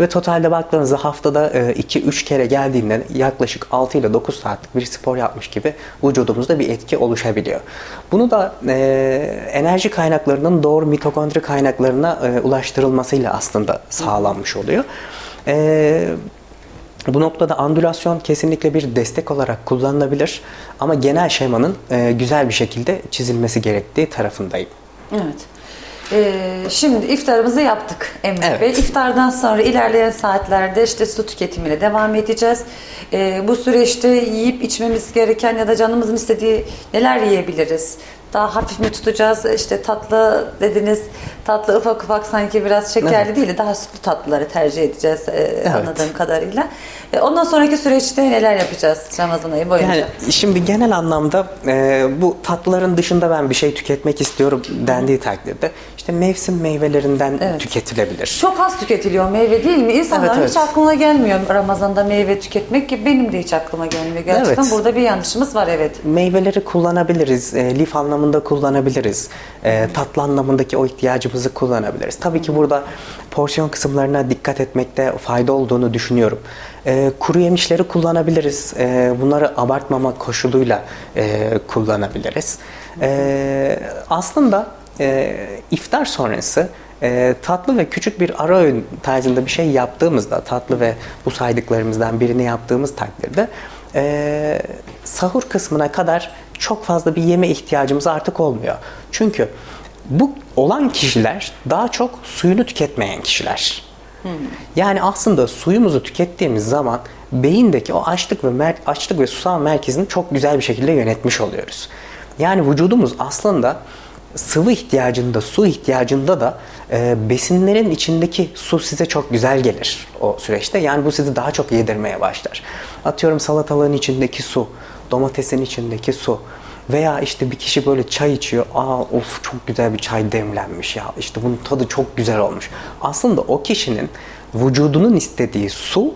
Ve totalde baktığınızda haftada iki üç kere geldiğinde yaklaşık altı ile dokuz saatlik bir spor yapmış gibi vücudumuzda bir etki oluşabiliyor. Bunu da e, enerji kaynaklarının doğru mitokondri kaynaklarına e, ulaştırılmasıyla aslında sağlanmış oluyor. E, Bu noktada andülasyon kesinlikle bir destek olarak kullanılabilir ama genel şemanın güzel bir şekilde çizilmesi gerektiği tarafındayım. Evet. Ee, şimdi iftarımızı yaptık Emre evet. Bey. İftardan sonra ilerleyen saatlerde işte su tüketimiyle devam edeceğiz. Ee, bu süreçte yiyip içmemiz gereken ya da canımızın istediği neler yiyebiliriz? Daha hafif mi tutacağız? İşte tatlı dediniz. Tatlı ufak ufak sanki biraz şekerli evet. değil de daha sütlü tatlıları tercih edeceğiz e, evet. anladığım kadarıyla. E, ondan sonraki süreçte neler yapacağız Ramazan ayı boyunca? Yani şimdi genel anlamda e, bu tatlıların dışında ben bir şey tüketmek istiyorum dendiği takdirde işte mevsim meyvelerinden evet. tüketilebilir. Çok az tüketiliyor meyve değil mi? İnsanların evet, hiç evet. aklına gelmiyor Ramazan'da meyve tüketmek ki benim de hiç aklıma gelmiyor. Gerçekten evet. burada bir yanlışımız var evet. Meyveleri kullanabiliriz. E, lif anlamında kullanabiliriz. E, tatlı anlamındaki o ihtiyacımızı kullanabiliriz. Tabii ki burada porsiyon kısımlarına dikkat etmekte fayda olduğunu düşünüyorum. E, kuru yemişleri kullanabiliriz. E, bunları abartmamak koşuluyla e, kullanabiliriz. E, aslında e, iftar sonrası E, tatlı ve küçük bir ara öğün tarzında bir şey yaptığımızda, tatlı ve bu saydıklarımızdan birini yaptığımız takdirde e, sahur kısmına kadar çok fazla bir yeme ihtiyacımız artık olmuyor. Çünkü bu olan kişiler daha çok suyunu tüketmeyen kişiler. Hmm. Yani aslında suyumuzu tükettiğimiz zaman beyindeki o açlık ve mer- açlık ve susam merkezini çok güzel bir şekilde yönetmiş oluyoruz. Yani vücudumuz aslında sıvı ihtiyacında, su ihtiyacında da e, besinlerin içindeki su size çok güzel gelir o süreçte. Yani bu sizi daha çok yedirmeye başlar. Atıyorum salatalığın içindeki su, domatesin içindeki su veya işte bir kişi böyle çay içiyor. Aa of çok güzel bir çay demlenmiş ya. İşte bunun tadı çok güzel olmuş. Aslında o kişinin vücudunun istediği su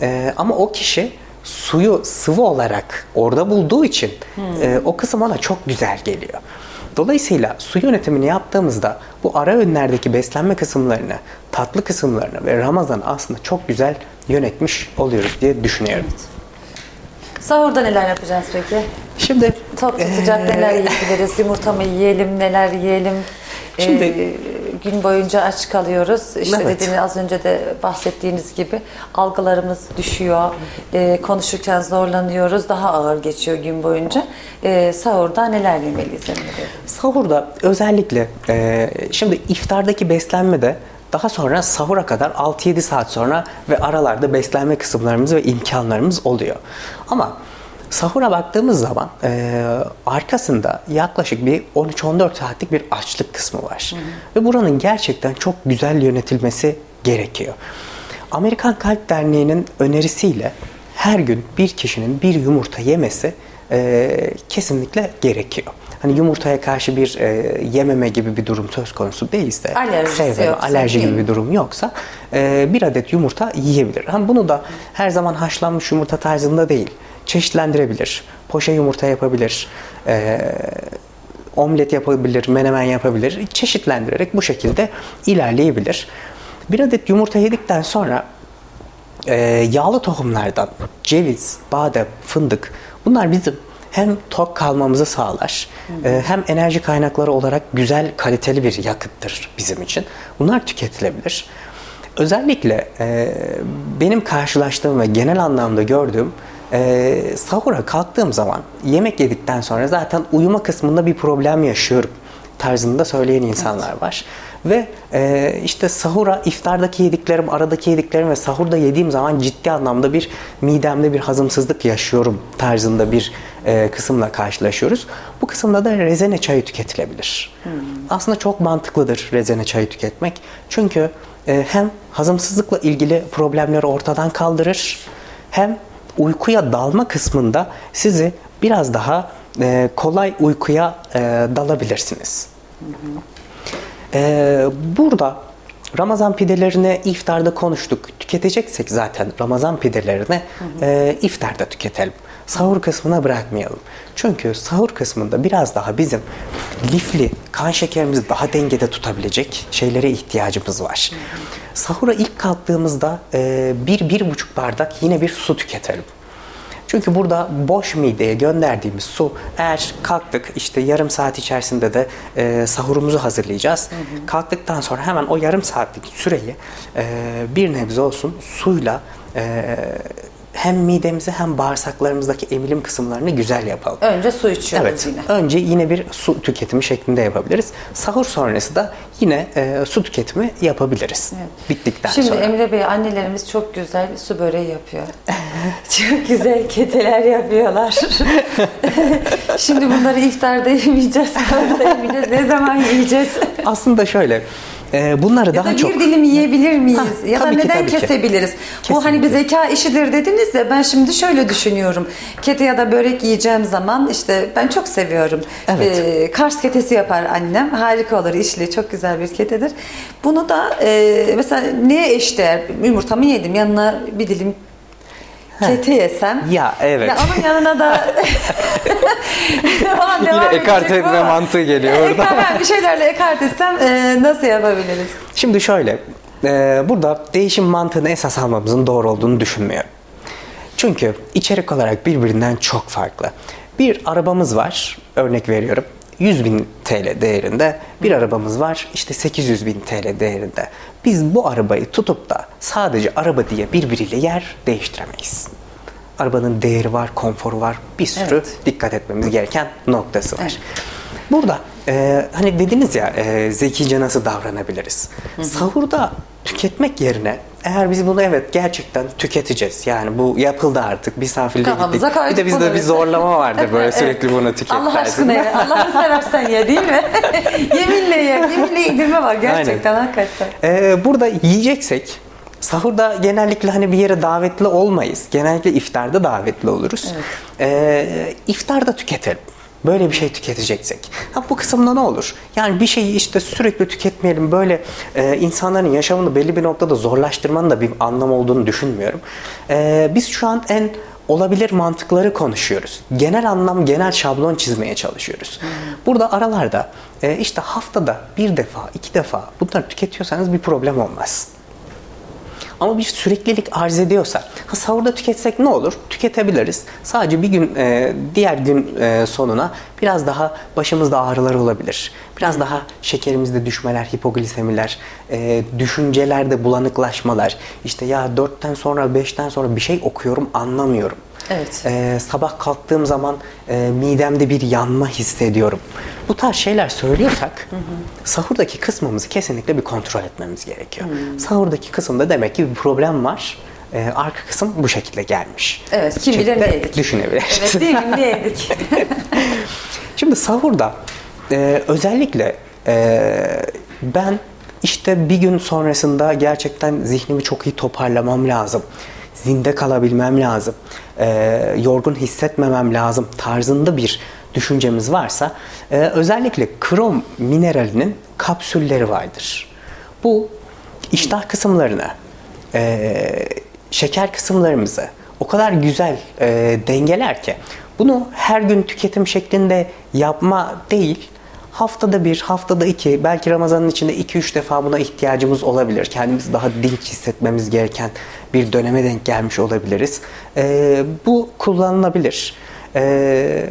e, ama o kişi suyu sıvı olarak orada bulduğu için hmm. e, o kısım ona çok güzel geliyor. Dolayısıyla su yönetimini yaptığımızda bu ara öğünlerdeki beslenme kısımlarını, tatlı kısımlarını ve Ramazan'ı aslında çok güzel yönetmiş oluyoruz diye düşünüyorum. Evet. Sahurda neler yapacağız peki? Şimdi tok tutacak ee... neler yiyebiliriz? Yumurta mı yiyelim, neler yiyelim? Şimdi ee, gün boyunca aç kalıyoruz. İşte evet. dediğiniz, az önce de bahsettiğiniz gibi algılarımız düşüyor. Ee, konuşurken zorlanıyoruz. Daha ağır geçiyor gün boyunca. Ee, sahurda neler yemeliyiz? Sahurda özellikle e, şimdi iftardaki beslenme de daha sonra sahura kadar altı yedi saat sonra ve aralarda beslenme kısımlarımız ve imkanlarımız oluyor. Ama sahura baktığımız zaman e, arkasında yaklaşık bir on üç on dört saatlik bir açlık kısmı var. Hı hı. Ve buranın gerçekten çok güzel yönetilmesi gerekiyor. Amerikan Kalp Derneği'nin önerisiyle her gün bir kişinin bir yumurta yemesi e, kesinlikle gerekiyor. Hani yumurtaya karşı bir e, yememe gibi bir durum söz konusu değilse, sevmeme, alerji gibi bir durum yoksa e, bir adet yumurta yiyebilir. Hani bunu da her zaman haşlanmış yumurta tarzında değil, çeşitlendirebilir, poşe yumurta yapabilir, e, omlet yapabilir, menemen yapabilir, çeşitlendirerek bu şekilde ilerleyebilir. Bir adet yumurta yedikten sonra e, yağlı tohumlardan ceviz, badem, fındık bunlar bizim hem tok kalmamızı sağlar, e, hem enerji kaynakları olarak güzel, kaliteli bir yakıttır bizim için. Bunlar tüketilebilir. Özellikle e, benim karşılaştığım ve genel anlamda gördüğüm Ee, sahura kalktığım zaman yemek yedikten sonra zaten uyuma kısmında bir problem yaşıyorum tarzında söyleyen insanlar evet. var. Ve e, işte sahura iftardaki yediklerim, aradaki yediklerim ve sahurda yediğim zaman ciddi anlamda bir midemde bir hazımsızlık yaşıyorum tarzında bir e, kısımla karşılaşıyoruz. Bu kısımda da rezene çayı tüketilebilir. Hmm. Aslında çok mantıklıdır rezene çayı tüketmek. Çünkü e, hem hazımsızlıkla ilgili problemleri ortadan kaldırır hem uykuya dalma kısmında sizi biraz daha e, kolay uykuya e, dalabilirsiniz. Hı hı. E, burada Ramazan pidelerini iftarda konuştuk. Tüketeceksek zaten Ramazan pidelerini hı hı. E, iftarda tüketelim. Sahur kısmına bırakmayalım. Çünkü sahur kısmında biraz daha bizim lifli, kan şekerimizi daha dengede tutabilecek şeylere ihtiyacımız var. Hı hı. Sahura ilk kalktığımızda bir bir buçuk bardak yine bir su tüketelim. Çünkü burada boş mideye gönderdiğimiz su, eğer kalktık işte yarım saat içerisinde de e, sahurumuzu hazırlayacağız. Hı hı. Kalktıktan sonra hemen o yarım saatlik süreyi e, bir nebze olsun suyla e, hem midemizi hem bağırsaklarımızdaki emilim kısımlarını güzel yapalım. Önce su içiyoruz evet, yine. Önce yine bir su tüketimi şeklinde yapabiliriz. Sahur sonrası da yine e, su tüketimi yapabiliriz. Evet. Bittikten Şimdi sonra. Şimdi Emre Bey, annelerimiz çok güzel su böreği yapıyor. Çok güzel keteler yapıyorlar. Şimdi bunları iftarda yemeyeceğiz, kahvaltıda yemeyeceğiz. Ne zaman yiyeceğiz? Aslında şöyle. Bunları ya daha da çok... bir dilim yiyebilir miyiz? Ha, ya da ki, neden kesebiliriz? Ki. Bu hani bir zeka işidir dediniz de ben şimdi şöyle düşünüyorum. Kete ya da börek yiyeceğim zaman işte ben çok seviyorum. Evet. Ee, Kars ketesi yapar annem. Harika olur, işli. Çok güzel bir ketedir. Bunu da e, mesela neye eşdeğer? Yumurtamı yedim. Yanına bir dilim kete yesem. Ya evet. Ya onun yanına da devam, devam yine ekart etme mantığı geliyor orada. Ekart, bir şeylerle ekart etsem e, nasıl yapabiliriz? Şimdi şöyle, e, burada değişim mantığını esas almamızın doğru olduğunu düşünmüyorum. Çünkü içerik olarak birbirinden çok farklı. Bir arabamız var, örnek veriyorum. yüz bin T L değerinde bir arabamız var, işte sekiz yüz bin T L değerinde. Biz bu arabayı tutup da sadece araba diye birbiriyle yer değiştiremeyiz. Arabanın değeri var, konforu var, bir sürü evet. dikkat etmemiz gereken noktası var. Evet. Burada e, hani dediniz ya e, zekice nasıl davranabiliriz? Hı hı. Sahurda tüketmek yerine eğer biz bunu evet gerçekten tüketeceğiz. Yani bu yapıldı artık. Bir safirle gittik. Bir de bizde bir zorlama vardır böyle sürekli bunu tüket. Allah aşkına ya. Allah'ını seversen ya, değil mi? Yeminle ya. Yeminle yedirme var gerçekten, aynen. Hakikaten. Ee, burada yiyeceksek sahurda genellikle hani bir yere davetli olmayız. Genellikle iftarda davetli oluruz. Evet. Ee, iftarda tüketelim. Böyle bir şey tüketeceksek. Ha, bu kısımda ne olur? Yani bir şeyi işte sürekli tüketmeyelim. Böyle e, insanların yaşamını belli bir noktada zorlaştırmanın da bir anlam olduğunu düşünmüyorum. E, biz şu an en olabilir mantıkları konuşuyoruz. Genel anlam, genel şablon çizmeye çalışıyoruz. Hmm. Burada aralarda e, işte haftada bir defa, iki defa bunları tüketiyorsanız bir problem olmaz. Ama bir süreklilik arz ediyorsa, ha, sahurda tüketsek ne olur? Tüketebiliriz. Sadece bir gün, e, diğer gün e, sonuna biraz daha başımızda ağrılar olabilir. Biraz daha şekerimizde düşmeler, hipoglisemiler, e, düşüncelerde bulanıklaşmalar. İşte ya dörtten sonra, beşten sonra bir şey okuyorum, anlamıyorum. Evet. E, sabah kalktığım zaman e, midemde bir yanma hissediyorum. Bu tarz şeyler söylüyorsak hı hı. sahurdaki kısmımızı kesinlikle bir kontrol etmemiz gerekiyor. Hı. Sahurdaki kısımda demek ki bir problem var. E, arka kısım bu şekilde gelmiş. Evet, kim bilir ne yedik. Düşünebiliriz. Evet, değil mi? Ne yedik? Şimdi sahurda e, özellikle e, ben işte bir gün sonrasında gerçekten zihnimi çok iyi toparlamam lazım. Zinde kalabilmem lazım, e, yorgun hissetmemem lazım tarzında bir düşüncemiz varsa e, özellikle krom mineralinin kapsülleri vardır. Bu iştah kısımlarını, e, şeker kısımlarımızı o kadar güzel e, dengeler ki bunu her gün tüketim şeklinde yapma değil, haftada bir, haftada iki, belki Ramazan'ın içinde iki üç defa buna ihtiyacımız olabilir. Kendimizi daha dinç hissetmemiz gereken bir döneme denk gelmiş olabiliriz. Ee, bu kullanılabilir. Ee,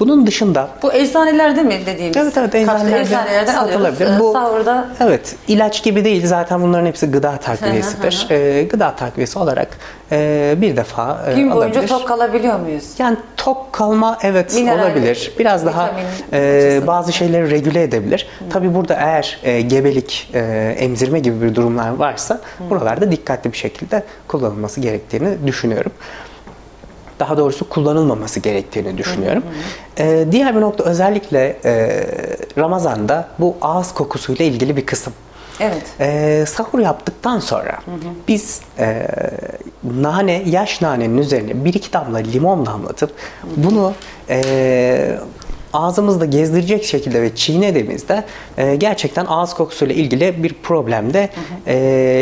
bunun dışında... Bu eczanelerde mi dediğimiz? Evet, evet. Eczanelerde, eczanelerde satılabilir. Bu, sahurda... Evet, ilaç gibi değil. Zaten bunların hepsi gıda takviyesidir. ee, gıda takviyesi olarak e, bir defa e, alabilir. Gün boyunca tok kalabiliyor muyuz? Yani tok kalma evet mineral, olabilir. Biraz daha e, bazı şeyleri regüle edebilir. Hmm. Tabii burada eğer e, gebelik, e, emzirme gibi bir durumlar varsa hmm. buralarda dikkatli bir şekilde kullanılması gerektiğini düşünüyorum. Daha doğrusu kullanılmaması gerektiğini düşünüyorum. Hı hı. Ee, diğer bir nokta özellikle e, Ramazan'da bu ağız kokusuyla ilgili bir kısım. Evet. Ee, sahur yaptıktan sonra hı hı. biz e, nane, yaş nanenin üzerine bir iki damla limon damlatıp hı hı. bunu e, ağzımızda gezdirecek şekilde ve çiğnediğimizde e, gerçekten ağız kokusuyla ilgili bir problemde hı hı. E,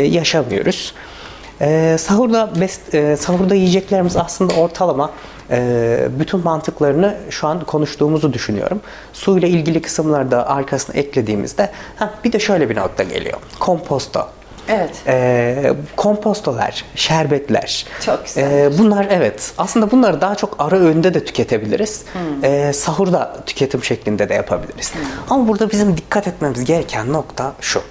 yaşamıyoruz. Ee, sahurda, best, e, sahurda yiyeceklerimiz aslında ortalama e, bütün mantıklarını şu an konuştuğumuzu düşünüyorum. Suyla ilgili kısımları da arkasına eklediğimizde ha, bir de şöyle bir nokta geliyor. Komposto. Evet. E, kompostolar, şerbetler. Çok güzel. E, bunlar evet. Aslında bunları daha çok ara öğünde de tüketebiliriz. Hmm. E, sahurda tüketim şeklinde de yapabiliriz. Hmm. Ama burada bizim dikkat etmemiz gereken nokta şu.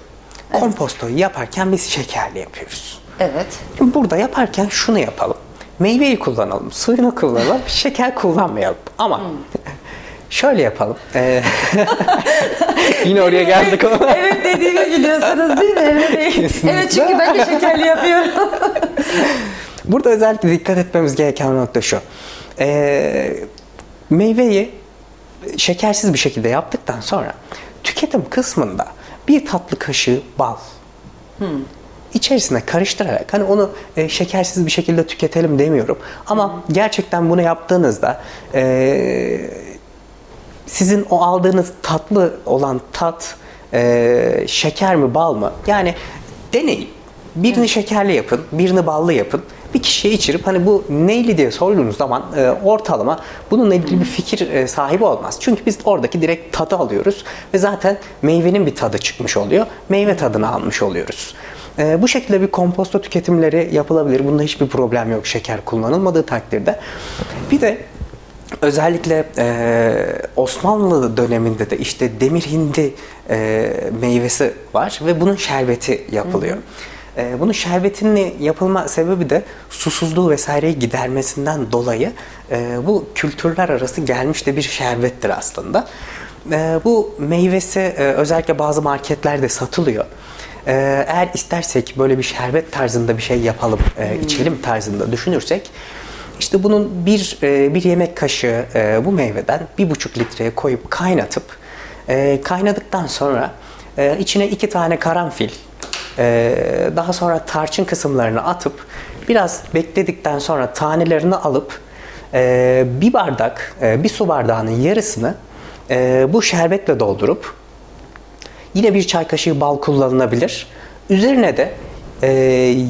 Evet. Kompostoyu yaparken biz şekerli yapıyoruz. Evet. Burada yaparken şunu yapalım. Meyveyi kullanalım, suyunu kullanalım, şeker kullanmayalım. Ama hmm. şöyle yapalım. Ee, yine oraya geldik ama. Evet dediğimi biliyorsunuz değil mi? Evet, evet çünkü ben de şekerli yapıyorum. Burada özellikle dikkat etmemiz gereken nokta şu. Ee, meyveyi şekersiz bir şekilde yaptıktan sonra tüketim kısmında bir tatlı kaşığı bal. Hmm. İçerisine karıştırarak, hani onu e, şekersiz bir şekilde tüketelim demiyorum. Ama hmm. gerçekten bunu yaptığınızda e, sizin o aldığınız tatlı olan tat e, şeker mi bal mı? Yani deneyin. Birini hmm. şekerli yapın, birini ballı yapın. Bir kişiye içirip hani bu neyli diye sorduğunuz zaman e, ortalama bununla ilgili bir fikir e, sahibi olmaz. Çünkü biz oradaki direkt tadı alıyoruz ve zaten meyvenin bir tadı çıkmış oluyor. Meyve tadını almış oluyoruz. E, bu şekilde bir komposto tüketimleri yapılabilir. Bunda hiçbir problem yok şeker kullanılmadığı takdirde. Bir de özellikle e, Osmanlı döneminde de işte demir hindi e, meyvesi var ve bunun şerbeti yapılıyor. Hı. Bunun şerbetinin yapılma sebebi de susuzluğu vesaireyi gidermesinden dolayı bu kültürler arası gelmiş de bir şerbettir aslında. Bu meyvesi özellikle bazı marketlerde satılıyor. Eğer istersek böyle bir şerbet tarzında bir şey yapalım, içelim tarzında düşünürsek işte bunun bir, bir yemek kaşığı bu meyveden bir buçuk litreye koyup kaynatıp kaynadıktan sonra içine iki tane karanfil, Ee, daha sonra tarçın kısımlarını atıp biraz bekledikten sonra tanelerini alıp e, bir bardak, e, bir su bardağının yarısını e, bu şerbetle doldurup yine bir çay kaşığı bal kullanılabilir. Üzerine de e,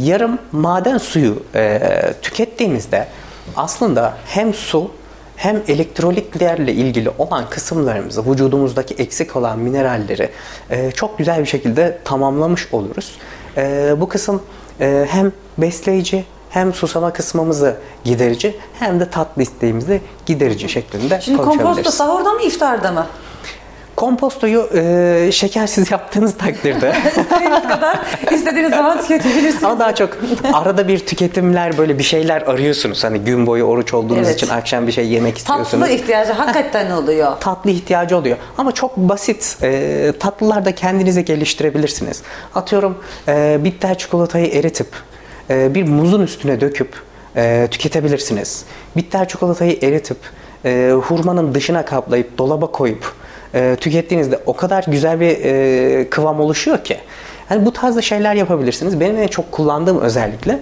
yarım maden suyu e, tükettiğimizde aslında hem su hem elektrolitlerle ilgili olan kısımlarımızı, vücudumuzdaki eksik olan mineralleri e, çok güzel bir şekilde tamamlamış oluruz. E, bu kısım e, hem besleyici, hem susama kısmımızı giderici, hem de tatlı isteğimizi giderici şeklinde Şimdi konuşabiliriz. Komposto sahurda mı, iftarda mı? Kompostoyu e, şekersiz yaptığınız takdirde istediğiniz kadar, istediğiniz zaman tüketebilirsiniz. Ama daha çok arada bir tüketimler, böyle bir şeyler arıyorsunuz. Hani gün boyu oruç olduğunuz evet. için akşam bir şey yemek istiyorsunuz. Tatlı ihtiyacı hakikaten oluyor. Tatlı ihtiyacı oluyor. Ama çok basit e, tatlılar da kendinize geliştirebilirsiniz. Atıyorum e, bitter çikolatayı eritip e, bir muzun üstüne döküp e, tüketebilirsiniz. Bitter çikolatayı eritip e, hurmanın dışına kaplayıp dolaba koyup E, tükettiğinizde o kadar güzel bir e, kıvam oluşuyor ki. Yani bu tarzda şeyler yapabilirsiniz. Benim en çok kullandığım özellikle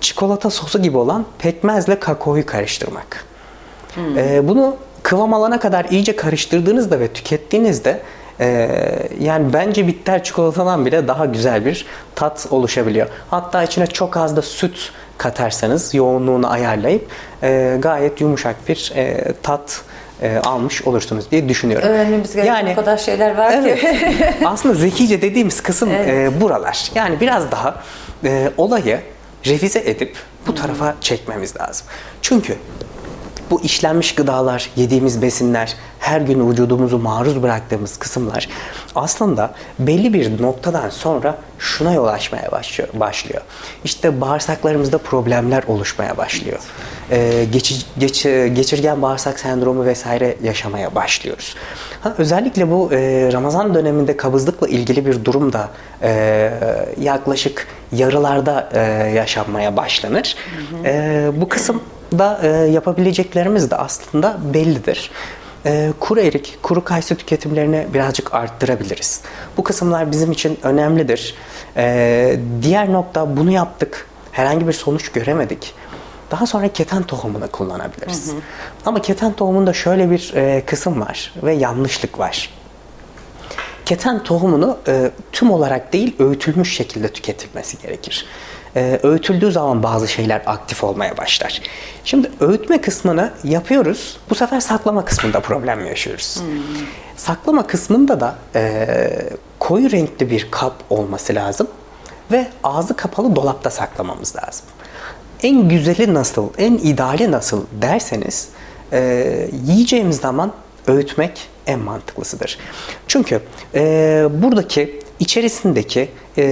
çikolata sosu gibi olan pekmezle kakaoyu karıştırmak. Hmm. E, bunu kıvam alana kadar iyice karıştırdığınızda ve tükettiğinizde e, yani bence bitter çikolatadan bile daha güzel bir tat oluşabiliyor. Hatta içine çok az da süt katarsanız yoğunluğunu ayarlayıp e, gayet yumuşak bir e, tat E, almış olursunuz diye düşünüyorum. Öğrenmemiz gereken yani, o kadar şeyler var evet, ki. Aslında zekice dediğimiz kısım evet. e, buralar. Yani biraz daha e, olayı revize edip bu tarafa hmm. çekmemiz lazım. Çünkü bu işlenmiş gıdalar, yediğimiz besinler, her gün vücudumuzu maruz bıraktığımız kısımlar aslında belli bir noktadan sonra şuna yol açmaya başlıyor. İşte bağırsaklarımızda problemler oluşmaya başlıyor. Ee, geç, geç, geçirgen bağırsak sendromu vesaire yaşamaya başlıyoruz. Ha, özellikle bu e, Ramazan döneminde kabızlıkla ilgili bir durum da e, yaklaşık yarılarda e, yaşanmaya başlanır. Hı hı. E, bu kısım da e, yapabileceklerimiz de aslında bellidir. E, kuru erik, kuru kayısı tüketimlerini birazcık arttırabiliriz. Bu kısımlar bizim için önemlidir. E, diğer nokta, bunu yaptık, herhangi bir sonuç göremedik. Daha sonra keten tohumunu kullanabiliriz. Hı hı. Ama keten tohumunda şöyle bir e, kısım var ve yanlışlık var. Keten tohumunu e, tüm olarak değil, öğütülmüş şekilde tüketilmesi gerekir. E, öğütüldüğü zaman bazı şeyler aktif olmaya başlar. Şimdi öğütme kısmını yapıyoruz. Bu sefer saklama kısmında problem yaşıyoruz. Hmm. Saklama kısmında da e, koyu renkli bir kap olması lazım. ve ağzı kapalı dolapta saklamamız lazım. En güzeli nasıl, en ideali nasıl derseniz e, yiyeceğimiz zaman öğütmek en mantıklısıdır. Çünkü e, buradaki içerisindeki e,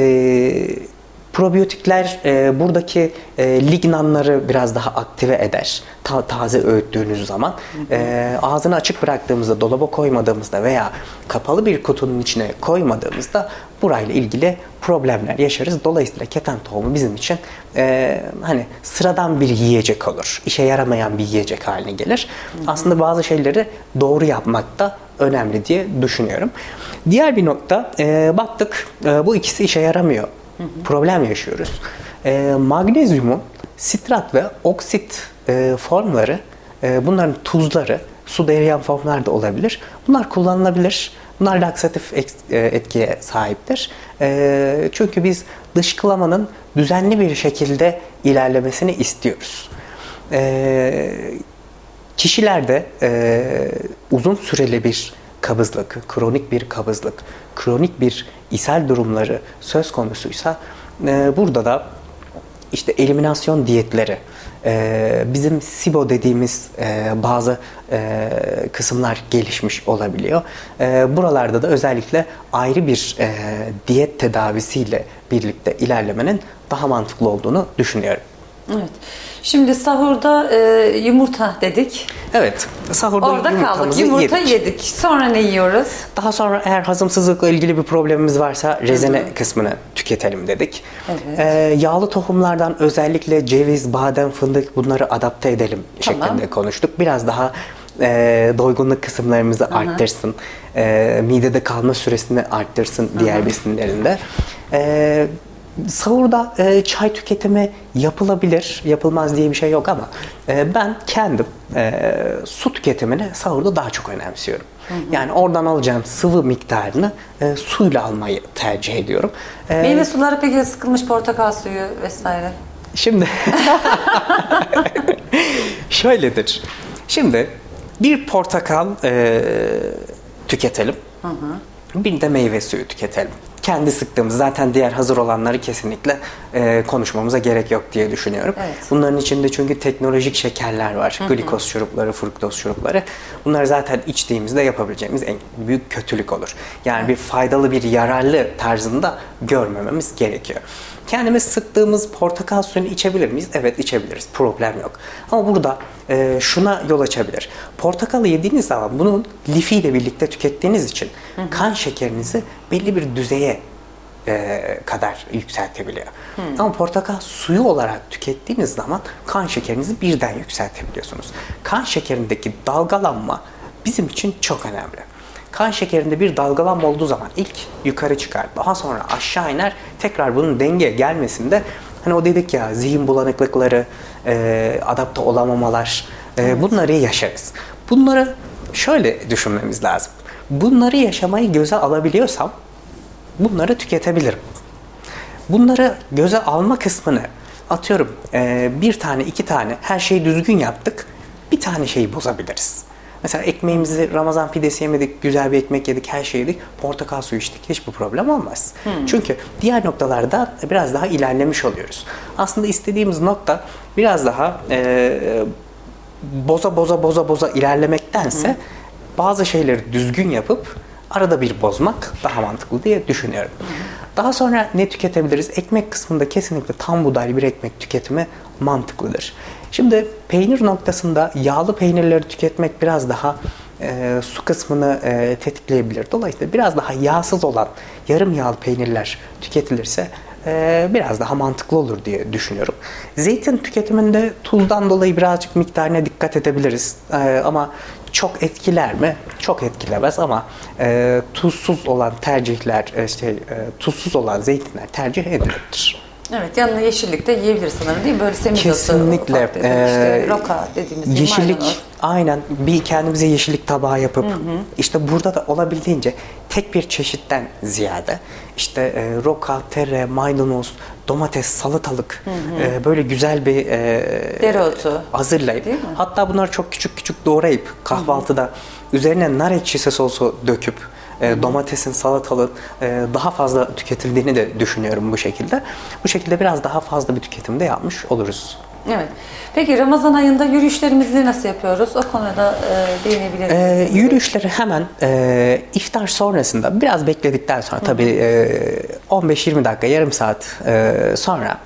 probiyotikler e, buradaki e, lignanları biraz daha aktive eder. Ta, taze öğüttüğünüz zaman. E, ağzını açık bıraktığımızda, dolaba koymadığımızda veya kapalı bir kutunun içine koymadığımızda burayla ilgili problemler yaşarız. Dolayısıyla keten tohumu bizim için e, hani sıradan bir yiyecek olur. İşe yaramayan bir yiyecek haline gelir. Hı hı. Aslında bazı şeyleri doğru yapmak da önemli diye düşünüyorum. Diğer bir nokta, e, baktık e, bu ikisi işe yaramıyor. Problem yaşıyoruz. E, magnezyumun sitrat ve oksit e, formları, e, bunların tuzları, suda eriyen formlar da olabilir. Bunlar kullanılabilir. Bunlar laksatif etkiye sahiptir. E, çünkü biz dışkılamanın düzenli bir şekilde ilerlemesini istiyoruz. E, kişilerde e, uzun süreli bir kabızlık, kronik bir kabızlık, kronik bir ishal durumları söz konusuysa e, burada da işte eliminasyon diyetleri, e, bizim SIBO dediğimiz e, bazı e, kısımlar gelişmiş olabiliyor. E, buralarda da özellikle ayrı bir e, diyet tedavisiyle birlikte ilerlemenin daha mantıklı olduğunu düşünüyorum. Evet. Şimdi sahurda e, yumurta dedik. Evet. Sahurda orada kaldık. Yumurta yedik. yedik. Sonra ne yiyoruz? Daha sonra eğer hazımsızlıkla ilgili bir problemimiz varsa rezene Hı-hı. kısmını tüketelim dedik. Evet. E, yağlı tohumlardan özellikle ceviz, badem, fındık bunları adapte edelim tamam. şeklinde konuştuk. Biraz daha e, doygunluk kısımlarımızı Hı-hı. arttırsın. E, midede kalma süresini arttırsın Hı-hı. diğer besinlerinde. E, Sahurda e, çay tüketimi yapılabilir, yapılmaz diye bir şey yok ama e, ben kendim e, su tüketimini sahurda daha çok önemsiyorum. Hı hı. Yani oradan alacağım sıvı miktarını e, suyla almayı tercih ediyorum. E, Meyve suları peki sıkılmış portakal suyu vesaire? Şimdi şöyledir. Şimdi bir portakal e, tüketelim, hı hı. bir de meyve suyu tüketelim. Kendi sıktığımız, zaten diğer hazır olanları kesinlikle e, konuşmamıza gerek yok diye düşünüyorum. Evet. Bunların içinde çünkü teknolojik şekerler var. Hı hı. Glikoz şurupları, fruktoz şurupları. Bunlar zaten içtiğimizde yapabileceğimiz en büyük kötülük olur. Yani bir faydalı, bir yararlı tarzında görmememiz gerekiyor. Kendimiz sıktığımız portakal suyunu içebilir miyiz? Evet, içebiliriz. Problem yok. Ama burada e, şuna yol açabilir. Portakalı yediğiniz zaman bunun lifiyle birlikte tükettiğiniz için hı hı. kan şekerinizi belli bir düzeye e, kadar yükseltebiliyor. Hı. Ama portakal suyu olarak tükettiğiniz zaman kan şekerinizi birden yükseltebiliyorsunuz. Kan şekerindeki dalgalanma bizim için çok önemli. Kan şekerinde bir dalgalanma olduğu zaman ilk yukarı çıkar, daha sonra aşağı iner, tekrar bunun dengeye gelmesinde hani o dedik ya zihin bulanıklıkları, e, adapte olamamalar, e, bunları yaşarız. Bunları şöyle düşünmemiz lazım. Bunları yaşamayı göze alabiliyorsam bunları tüketebilirim. Bunları göze alma kısmını atıyorum e, bir tane iki tane her şeyi düzgün yaptık, bir tane şeyi bozabiliriz. Mesela ekmeğimizi, Ramazan pidesi yemedik, güzel bir ekmek yedik, her şey yedik, portakal suyu içtik. Hiçbir problem olmaz. Hmm. Çünkü diğer noktalarda biraz daha ilerlemiş oluyoruz. Aslında istediğimiz nokta biraz daha e, boza boza boza boza ilerlemektense hmm. bazı şeyleri düzgün yapıp arada bir bozmak daha mantıklı diye düşünüyorum. Hmm. Daha sonra ne tüketebiliriz? Ekmek kısmında kesinlikle tam buğdaylı bir ekmek tüketimi mantıklıdır. Şimdi peynir noktasında yağlı peynirleri tüketmek biraz daha e, su kısmını e, tetikleyebilir. Dolayısıyla biraz daha yağsız olan yarım yağlı peynirler tüketilirse e, biraz daha mantıklı olur diye düşünüyorum. Zeytin tüketiminde tuzdan dolayı birazcık miktarına dikkat edebiliriz. E, ama çok etkiler mi? Çok etkilemez ama e, tuzsuz olan tercihler, e, şey, e, tuzsuz olan zeytinler tercih edilebilir. Evet, yanına yeşillik de yiyebiliriz sanırım değil mi? Böyle semizotu, kesinlikle. Işte, ee, roka dediğimiz gibi. Yeşillik, maydanoz. Aynen. Bir kendimize yeşillik tabağı yapıp, hı hı. işte burada da olabildiğince tek bir çeşitten ziyade işte e, roka, tere, maydanoz, domates, salatalık hı hı. E, böyle güzel bir e, dereotu hazırlayıp, hatta bunları çok küçük küçük doğrayıp kahvaltıda hı hı. üzerine nar ekşisi sosu döküp e, domatesin, salatalığın e, daha fazla tüketildiğini de düşünüyorum bu şekilde. Bu şekilde biraz daha fazla bir tüketimde yapmış oluruz. Evet. Peki Ramazan ayında yürüyüşlerimizi nasıl yapıyoruz? O konuda e, değinebilir misiniz? E, yürüyüşleri hemen e, iftar sonrasında biraz bekledikten sonra, hı, tabii e, on beş yirmi dakika, yarım saat e, sonra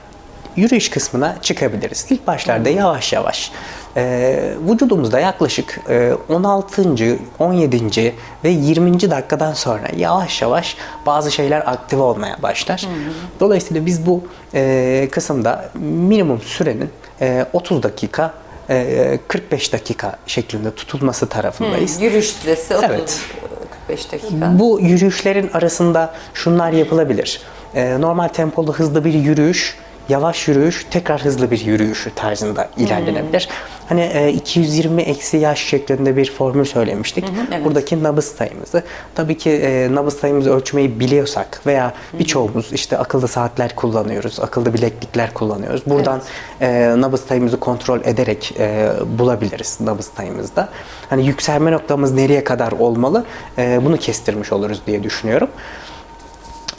yürüyüş kısmına çıkabiliriz. İlk başlarda yavaş yavaş e, vücudumuzda yaklaşık e, on altıncı, on yedinci ve yirminci dakikadan sonra yavaş yavaş bazı şeyler aktive olmaya başlar. Hı hı. Dolayısıyla biz bu e, kısımda minimum sürenin e, otuz dakika, kırk beş dakika şeklinde tutulması tarafındayız. Hı, yürüyüş süresi otuz, evet. kırk beş dakika. Bu yürüyüşlerin arasında şunlar yapılabilir. E, normal tempolu hızlı bir yürüyüş, yavaş yürüyüş, tekrar hızlı bir yürüyüş tarzında ilerlenebilir. Hmm. Hani e, iki yüz yirmi eksi yaş şeklinde bir formül söylemiştik. Hmm, evet. Buradaki nabız sayımızı. Tabii ki e, nabız sayımızı ölçmeyi biliyorsak veya hmm. birçoğumuz işte akıllı saatler kullanıyoruz, akıllı bileklikler kullanıyoruz. Buradan evet. e, nabız sayımızı kontrol ederek e, bulabiliriz nabız sayımızda. Hani yükselme noktamız nereye kadar olmalı? E, bunu kestirmiş oluruz diye düşünüyorum. Evet.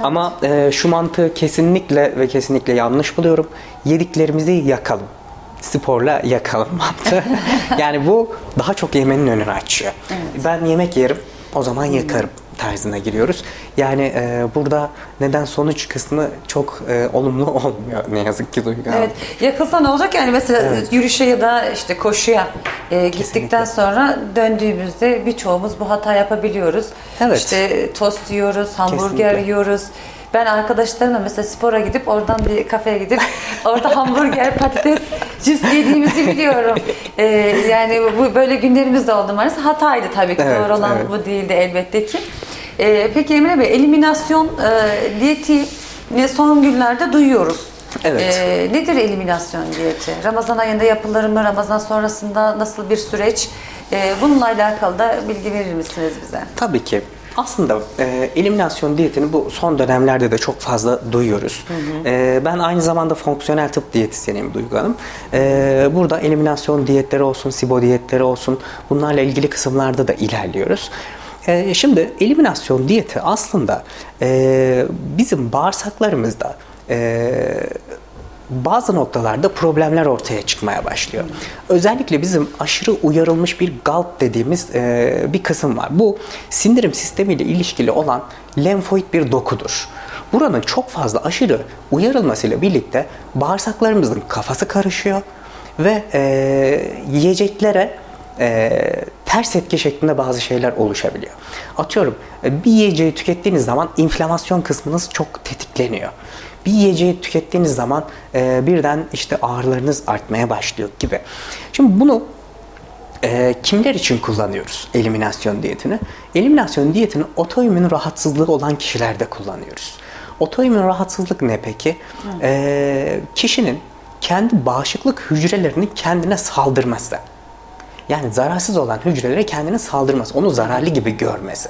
Ama e, şu mantığı kesinlikle ve kesinlikle yanlış buluyorum. Yediklerimizi yakalım. Sporla yakalım mantığı. Yani bu daha çok yemenin önünü açıyor. Evet. Ben yemek yerim, o zaman yakarım tarzına giriyoruz. Yani e, burada neden sonuç kısmı çok e, olumlu olmuyor ne yazık ki Duygu. Evet. Yakılsa ne olacak? Yani mesela evet. yürüyüşe ya da işte koşuya e, gittikten sonra döndüğümüzde birçoğumuz bu hata yapabiliyoruz. Evet. İşte tost yiyoruz, hamburger Kesinlikle. yiyoruz. Ben arkadaşlarımla mesela spora gidip oradan bir kafeye gidip orada hamburger, patates, cips yediğimizi biliyorum. Ee, yani bu böyle günlerimiz de oldu maalesef. Hataydı tabii ki. Evet, doğru olan evet. bu değildi elbette ki. Ee, peki Emre Bey, eliminasyon e, diyetini son günlerde duyuyoruz. Evet. Ee, nedir eliminasyon diyeti? Ramazan ayında yapılır mı? Ramazan sonrasında nasıl bir süreç? Ee, bununla alakalı da bilgi verir misiniz bize? Tabii ki. Aslında e, eliminasyon diyetini bu son dönemlerde de çok fazla duyuyoruz. Hı hı. E, ben aynı zamanda fonksiyonel tıp diyetisyeniyim Duygu Hanım. E, burada eliminasyon diyetleri olsun, SIBO diyetleri olsun, bunlarla ilgili kısımlarda da ilerliyoruz. E, şimdi eliminasyon diyeti aslında e, bizim bağırsaklarımızda e, bazı noktalarda problemler ortaya çıkmaya başlıyor. Özellikle bizim aşırı uyarılmış bir galp dediğimiz e, bir kısım var. Bu sindirim sistemiyle ilişkili olan lenfoid bir dokudur. Buranın çok fazla aşırı uyarılmasıyla birlikte bağırsaklarımızın kafası karışıyor ve e, yiyeceklere e, ters etki şeklinde bazı şeyler oluşabiliyor. Atıyorum bir yiyeceği tükettiğiniz zaman inflamasyon kısmınız çok tetikleniyor. Bir yiyeceği tükettiğiniz zaman e, birden işte ağrılarınız artmaya başlıyor gibi. Şimdi bunu e, kimler için kullanıyoruz eliminasyon diyetini? Eliminasyon diyetini otoimmün rahatsızlığı olan kişilerde kullanıyoruz. Otoimmün rahatsızlık ne peki? E, kişinin kendi bağışıklık hücrelerinin kendine saldırması. Yani zararsız olan hücrelere kendine saldırması, onu zararlı gibi görmesi.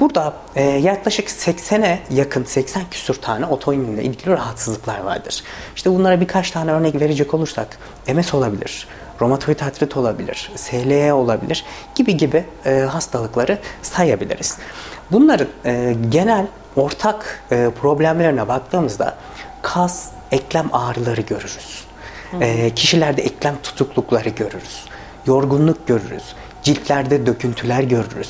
Burada e, yaklaşık seksene yakın, seksen küsur tane otoimmünle ilgili rahatsızlıklar vardır. İşte bunlara birkaç tane örnek verecek olursak M S olabilir, romatoid artrit olabilir, S L E olabilir gibi gibi e, hastalıkları sayabiliriz. Bunların e, genel ortak e, problemlerine baktığımızda kas, eklem ağrıları görürüz. E, kişilerde eklem tutuklukları görürüz, yorgunluk görürüz, ciltlerde döküntüler görürüz.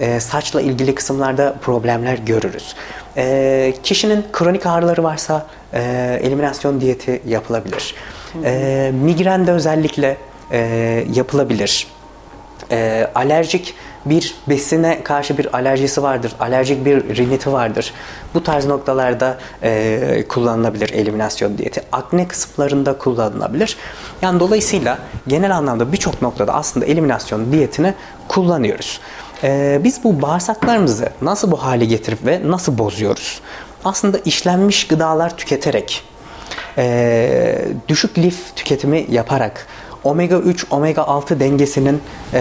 E, saçla ilgili kısımlarda problemler görürüz. E, kişinin kronik ağrıları varsa e, eliminasyon diyeti yapılabilir. E, migren de özellikle e, yapılabilir. E, alerjik bir besine karşı bir alerjisi vardır, alerjik bir riniti vardır. Bu tarz noktalarda e, kullanılabilir eliminasyon diyeti. Akne kısımlarında kullanılabilir. Yani dolayısıyla genel anlamda birçok noktada aslında eliminasyon diyetini kullanıyoruz. Ee, biz bu bağırsaklarımızı nasıl bu hale getirip ve nasıl bozuyoruz? Aslında işlenmiş gıdalar tüketerek, e, düşük lif tüketimi yaparak, omega üç omega altı dengesinin e,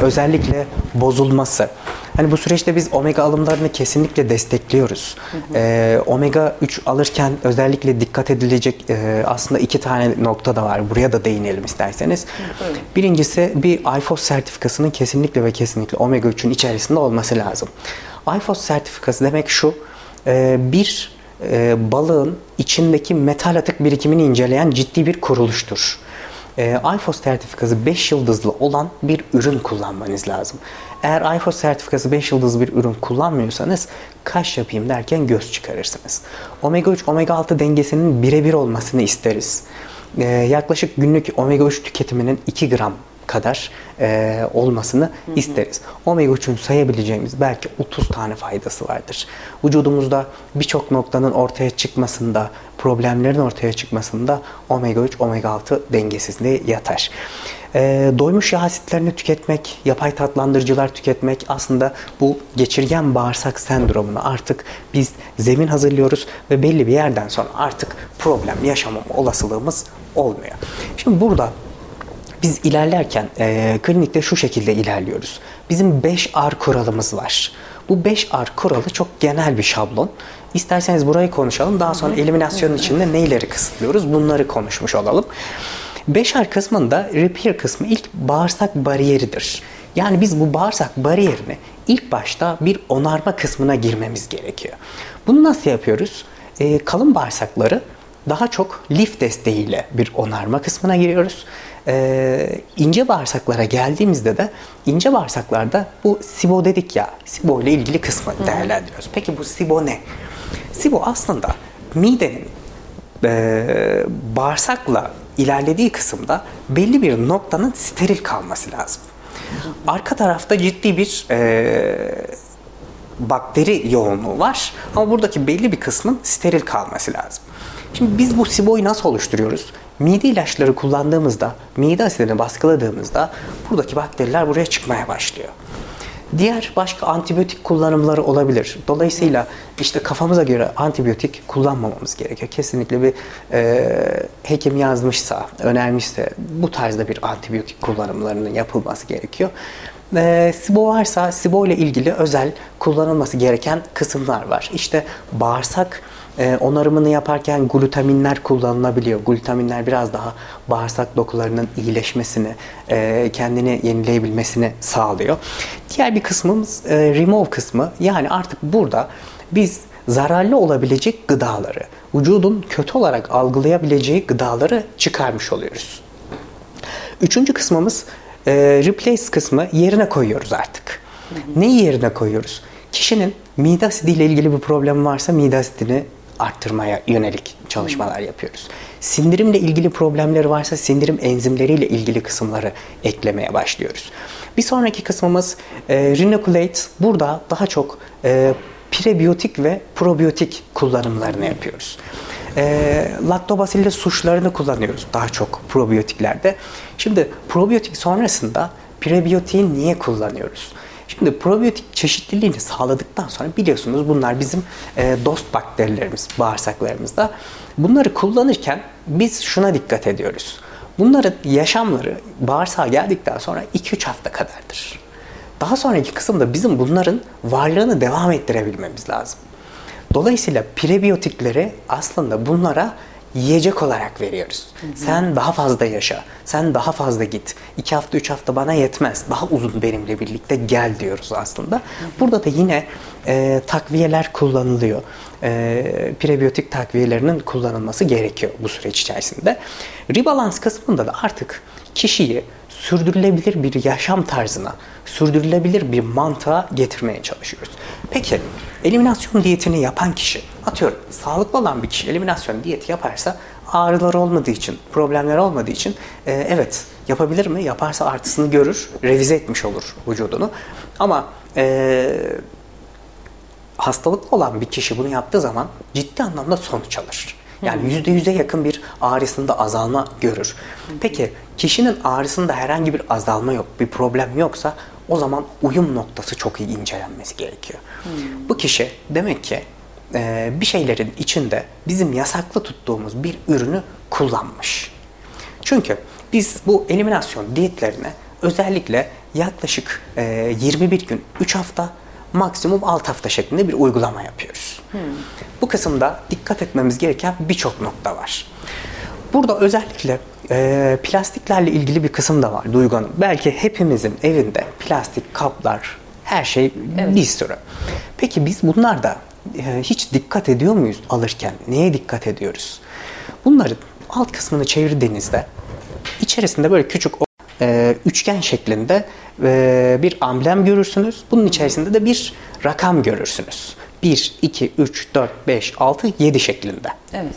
özellikle bozulması. Hani bu süreçte biz omega alımlarını kesinlikle destekliyoruz. Hı hı. E, omega üç alırken özellikle dikkat edilecek e, aslında iki tane nokta da var. Buraya da değinelim isterseniz. Hı hı. Birincisi, bir I F O S sertifikasının kesinlikle ve kesinlikle omega üçün içerisinde olması lazım. I F O S sertifikası demek şu, bir balığın içindeki metal atık birikimini inceleyen ciddi bir kuruluştur. I F O S sertifikası beş yıldızlı olan bir ürün kullanmanız lazım. Eğer I F O S sertifikası beş yıldızlı bir ürün kullanmıyorsanız kaş yapayım derken göz çıkarırsınız. omega üç omega altı dengesinin birebir olmasını isteriz. Ee, yaklaşık günlük omega üç tüketiminin iki gram kadar e, olmasını hı hı. isteriz. omega üçün sayabileceğimiz belki otuz tane faydası vardır. Vücudumuzda birçok noktanın ortaya çıkmasında, problemlerin ortaya çıkmasında omega üç omega altı dengesizliği yatar. E, doymuş yağ asitlerini tüketmek, yapay tatlandırıcılar tüketmek aslında bu geçirgen bağırsak sendromunu artık biz zemin hazırlıyoruz ve belli bir yerden sonra artık problem yaşamama olasılığımız olmuyor. Şimdi burada biz ilerlerken e, klinikte şu şekilde ilerliyoruz. Bizim beş R kuralımız var. Bu beş R kuralı çok genel bir şablon. İsterseniz burayı konuşalım. Daha sonra eliminasyonun içinde neyleri kısıtlıyoruz? Bunları konuşmuş olalım. beş R kısmında repair kısmı ilk bağırsak bariyeridir. Yani biz bu bağırsak bariyerini ilk başta bir onarma kısmına girmemiz gerekiyor. Bunu nasıl yapıyoruz? E, kalın bağırsakları daha çok lif desteğiyle bir onarma kısmına giriyoruz. Ee, ince bağırsaklara geldiğimizde de ince bağırsaklarda bu SIBO dedik ya, SIBO ile ilgili kısmı Hı. değerlendiriyoruz. Peki bu SIBO ne? SIBO aslında midenin e, bağırsakla ilerlediği kısımda belli bir noktanın steril kalması lazım. Arka tarafta ciddi bir e, bakteri yoğunluğu var ama buradaki belli bir kısmın steril kalması lazım. Şimdi biz bu SIBO'yu nasıl oluşturuyoruz? Mide ilaçları kullandığımızda, mide asidini baskıladığımızda buradaki bakteriler buraya çıkmaya başlıyor. Diğer başka antibiyotik kullanımları olabilir. Dolayısıyla işte kafamıza göre antibiyotik kullanmamamız gerekiyor. Kesinlikle bir e, hekim yazmışsa, önermişse bu tarzda bir antibiyotik kullanımlarının yapılması gerekiyor. E, SIBO varsa SIBO ile ilgili özel kullanılması gereken kısımlar var. İşte bağırsak onarımını yaparken glutaminler kullanılabiliyor. Glutaminler biraz daha bağırsak dokularının iyileşmesini, kendini yenileyebilmesini sağlıyor. Diğer bir kısmımız remove kısmı. Yani artık burada biz zararlı olabilecek gıdaları, vücudun kötü olarak algılayabileceği gıdaları çıkarmış oluyoruz. Üçüncü kısmımız replace kısmı, yerine koyuyoruz artık. Neyi yerine koyuyoruz? Kişinin mide asidiyle ilgili bir problemi varsa mide asidini arttırmaya yönelik çalışmalar yapıyoruz. Sindirimle ilgili problemleri varsa sindirim enzimleriyle ilgili kısımları eklemeye başlıyoruz. Bir sonraki kısmımız e, Renoculate. Burada daha çok e, prebiyotik ve probiyotik kullanımlarını yapıyoruz. E, Lactobacillus suçlarını kullanıyoruz daha çok probiyotiklerde. Şimdi probiyotik sonrasında prebiyotiği niye kullanıyoruz? Şimdi probiyotik çeşitliliğini sağladıktan sonra biliyorsunuz bunlar bizim dost bakterilerimiz, bağırsaklarımızda. Bunları kullanırken biz şuna dikkat ediyoruz. Bunların yaşamları bağırsağa geldikten sonra iki üç hafta kadardır. Daha sonraki kısımda bizim bunların varlığını devam ettirebilmemiz lazım. Dolayısıyla prebiyotikleri aslında bunlara yiyecek olarak veriyoruz. Hı hı. Sen daha fazla yaşa, sen daha fazla git. İki hafta, üç hafta bana yetmez. Daha uzun benimle birlikte gel diyoruz aslında. Hı hı. Burada da yine e, takviyeler kullanılıyor. E, prebiyotik takviyelerinin kullanılması gerekiyor bu süreç içerisinde. Rebalans kısmında da artık kişiyi sürdürülebilir bir yaşam tarzına, sürdürülebilir bir mantığa getirmeye çalışıyoruz. Peki, eliminasyon diyetini yapan kişi, atıyorum sağlıklı olan bir kişi eliminasyon diyeti yaparsa ağrılar olmadığı için, problemler olmadığı için e, evet yapabilir mi? Yaparsa artısını görür, revize etmiş olur vücudunu. Ama e, hastalıklı olan bir kişi bunu yaptığı zaman ciddi anlamda sonuç alır. Yani yüzde yüze yakın bir ağrısında azalma görür. Peki kişinin ağrısında herhangi bir azalma yok, bir problem yoksa o zaman uyum noktası çok iyi incelenmesi gerekiyor. Hmm. Bu kişi demek ki e, bir şeylerin içinde bizim yasaklı tuttuğumuz bir ürünü kullanmış. Çünkü biz bu eliminasyon diyetlerine özellikle yaklaşık e, yirmi bir gün, üç hafta, maksimum altı hafta şeklinde bir uygulama yapıyoruz. Hmm. Bu kısımda dikkat etmemiz gereken birçok nokta var. Burada özellikle e, plastiklerle ilgili bir kısım da var Duygu Hanım. Belki hepimizin evinde plastik kaplar, her şey evet. bir sürü. Peki biz bunlar da hiç dikkat ediyor muyuz alırken? Neye dikkat ediyoruz? Bunların alt kısmını çevirdiğinizde içerisinde böyle küçük e, üçgen şeklinde e, bir amblem görürsünüz. Bunun içerisinde de bir rakam görürsünüz. bir, iki, üç, dört, beş, altı, yedi şeklinde. Evet.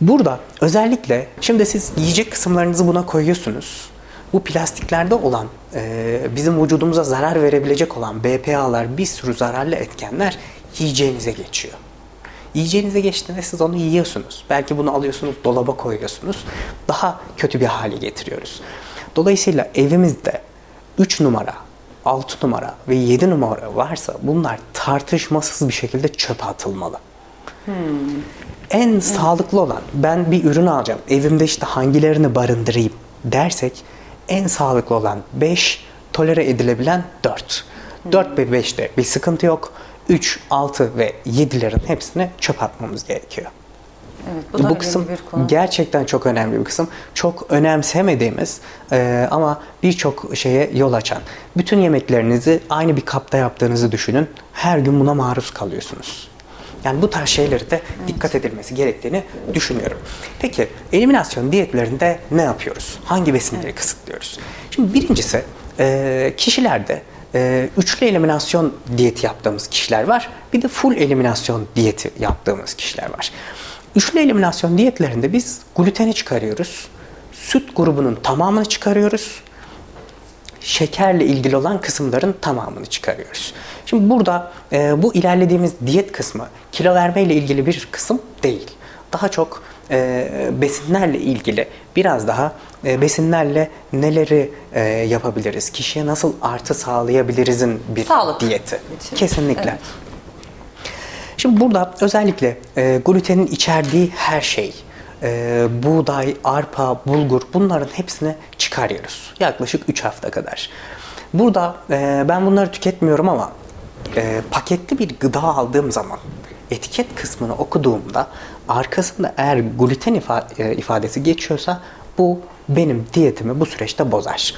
Burada özellikle şimdi siz yiyecek kısımlarınızı buna koyuyorsunuz. Bu plastiklerde olan, e, bizim vücudumuza zarar verebilecek olan B P A'lar, bir sürü zararlı etkenler yiyeceğinize geçiyor. Yiyeceğinize geçtiğinde siz onu yiyorsunuz. Belki bunu alıyorsunuz, dolaba koyuyorsunuz. Daha kötü bir hale getiriyoruz. Dolayısıyla evimizde üç numara, altı numara ve yedi numara varsa bunlar tartışmasız bir şekilde çöpe atılmalı. Hmm. En hmm. sağlıklı olan, ben bir ürün alacağım, evimde işte hangilerini barındırayım dersek en sağlıklı olan beş, tolere edilebilen dört. Hmm. dört ve beşte bir sıkıntı yok. üç, altı ve yedilerin hepsini çöp atmamız gerekiyor. Evet, bu da bu kısım gerçekten çok önemli bir kısım. Çok önemsemediğimiz e, ama birçok şeye yol açan. Bütün yemeklerinizi aynı bir kapta yaptığınızı düşünün. Her gün buna maruz kalıyorsunuz. Yani bu tarz şeylere de dikkat evet. edilmesi gerektiğini düşünüyorum. Peki eliminasyon diyetlerinde ne yapıyoruz? Hangi besinleri evet. kısıtlıyoruz? Şimdi birincisi e, kişilerde Ee, üçlü eliminasyon diyeti yaptığımız kişiler var. Bir de full eliminasyon diyeti yaptığımız kişiler var. Üçlü eliminasyon diyetlerinde biz gluteni çıkarıyoruz. Süt grubunun tamamını çıkarıyoruz. Şekerle ilgili olan kısımların tamamını çıkarıyoruz. Şimdi burada e, bu ilerlediğimiz diyet kısmı kilo vermeyle ilgili bir kısım değil. Daha çok e, besinlerle ilgili biraz daha besinlerle neleri e, yapabiliriz? Kişiye nasıl artı sağlayabiliriz'in bir sağlık diyeti. İçin. Kesinlikle. Evet. Şimdi burada özellikle e, glutenin içerdiği her şey, e, buğday, arpa, bulgur bunların hepsini çıkarıyoruz. Yaklaşık üç hafta kadar. Burada e, ben bunları tüketmiyorum ama e, paketli bir gıda aldığım zaman etiket kısmını okuduğumda arkasında eğer gluten ifa- e, ifadesi geçiyorsa bu benim diyetimi bu süreçte bozar.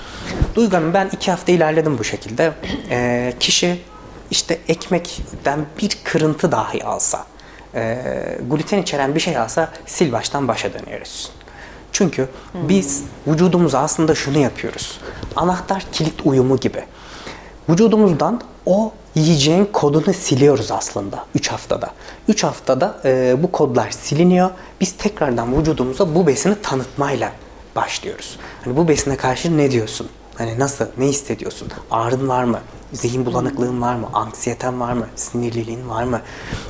Duygu Hanım, ben iki hafta ilerledim bu şekilde. E, kişi işte ekmekten bir kırıntı dahi alsa, e, gluten içeren bir şey alsa sil baştan başa dönüyoruz. Çünkü hmm. biz vücudumuza aslında şunu yapıyoruz. Anahtar kilit uyumu gibi. Vücudumuzdan o yiyeceğin kodunu siliyoruz aslında üç haftada. üç haftada e, bu kodlar siliniyor. Biz tekrardan vücudumuza bu besini tanıtmayla başlıyoruz. Hani bu besine karşı ne diyorsun? Hani nasıl, ne hissediyorsun? Ağrın var mı? Zihin bulanıklığın var mı? Anksiyeten var mı? Sinirliliğin var mı?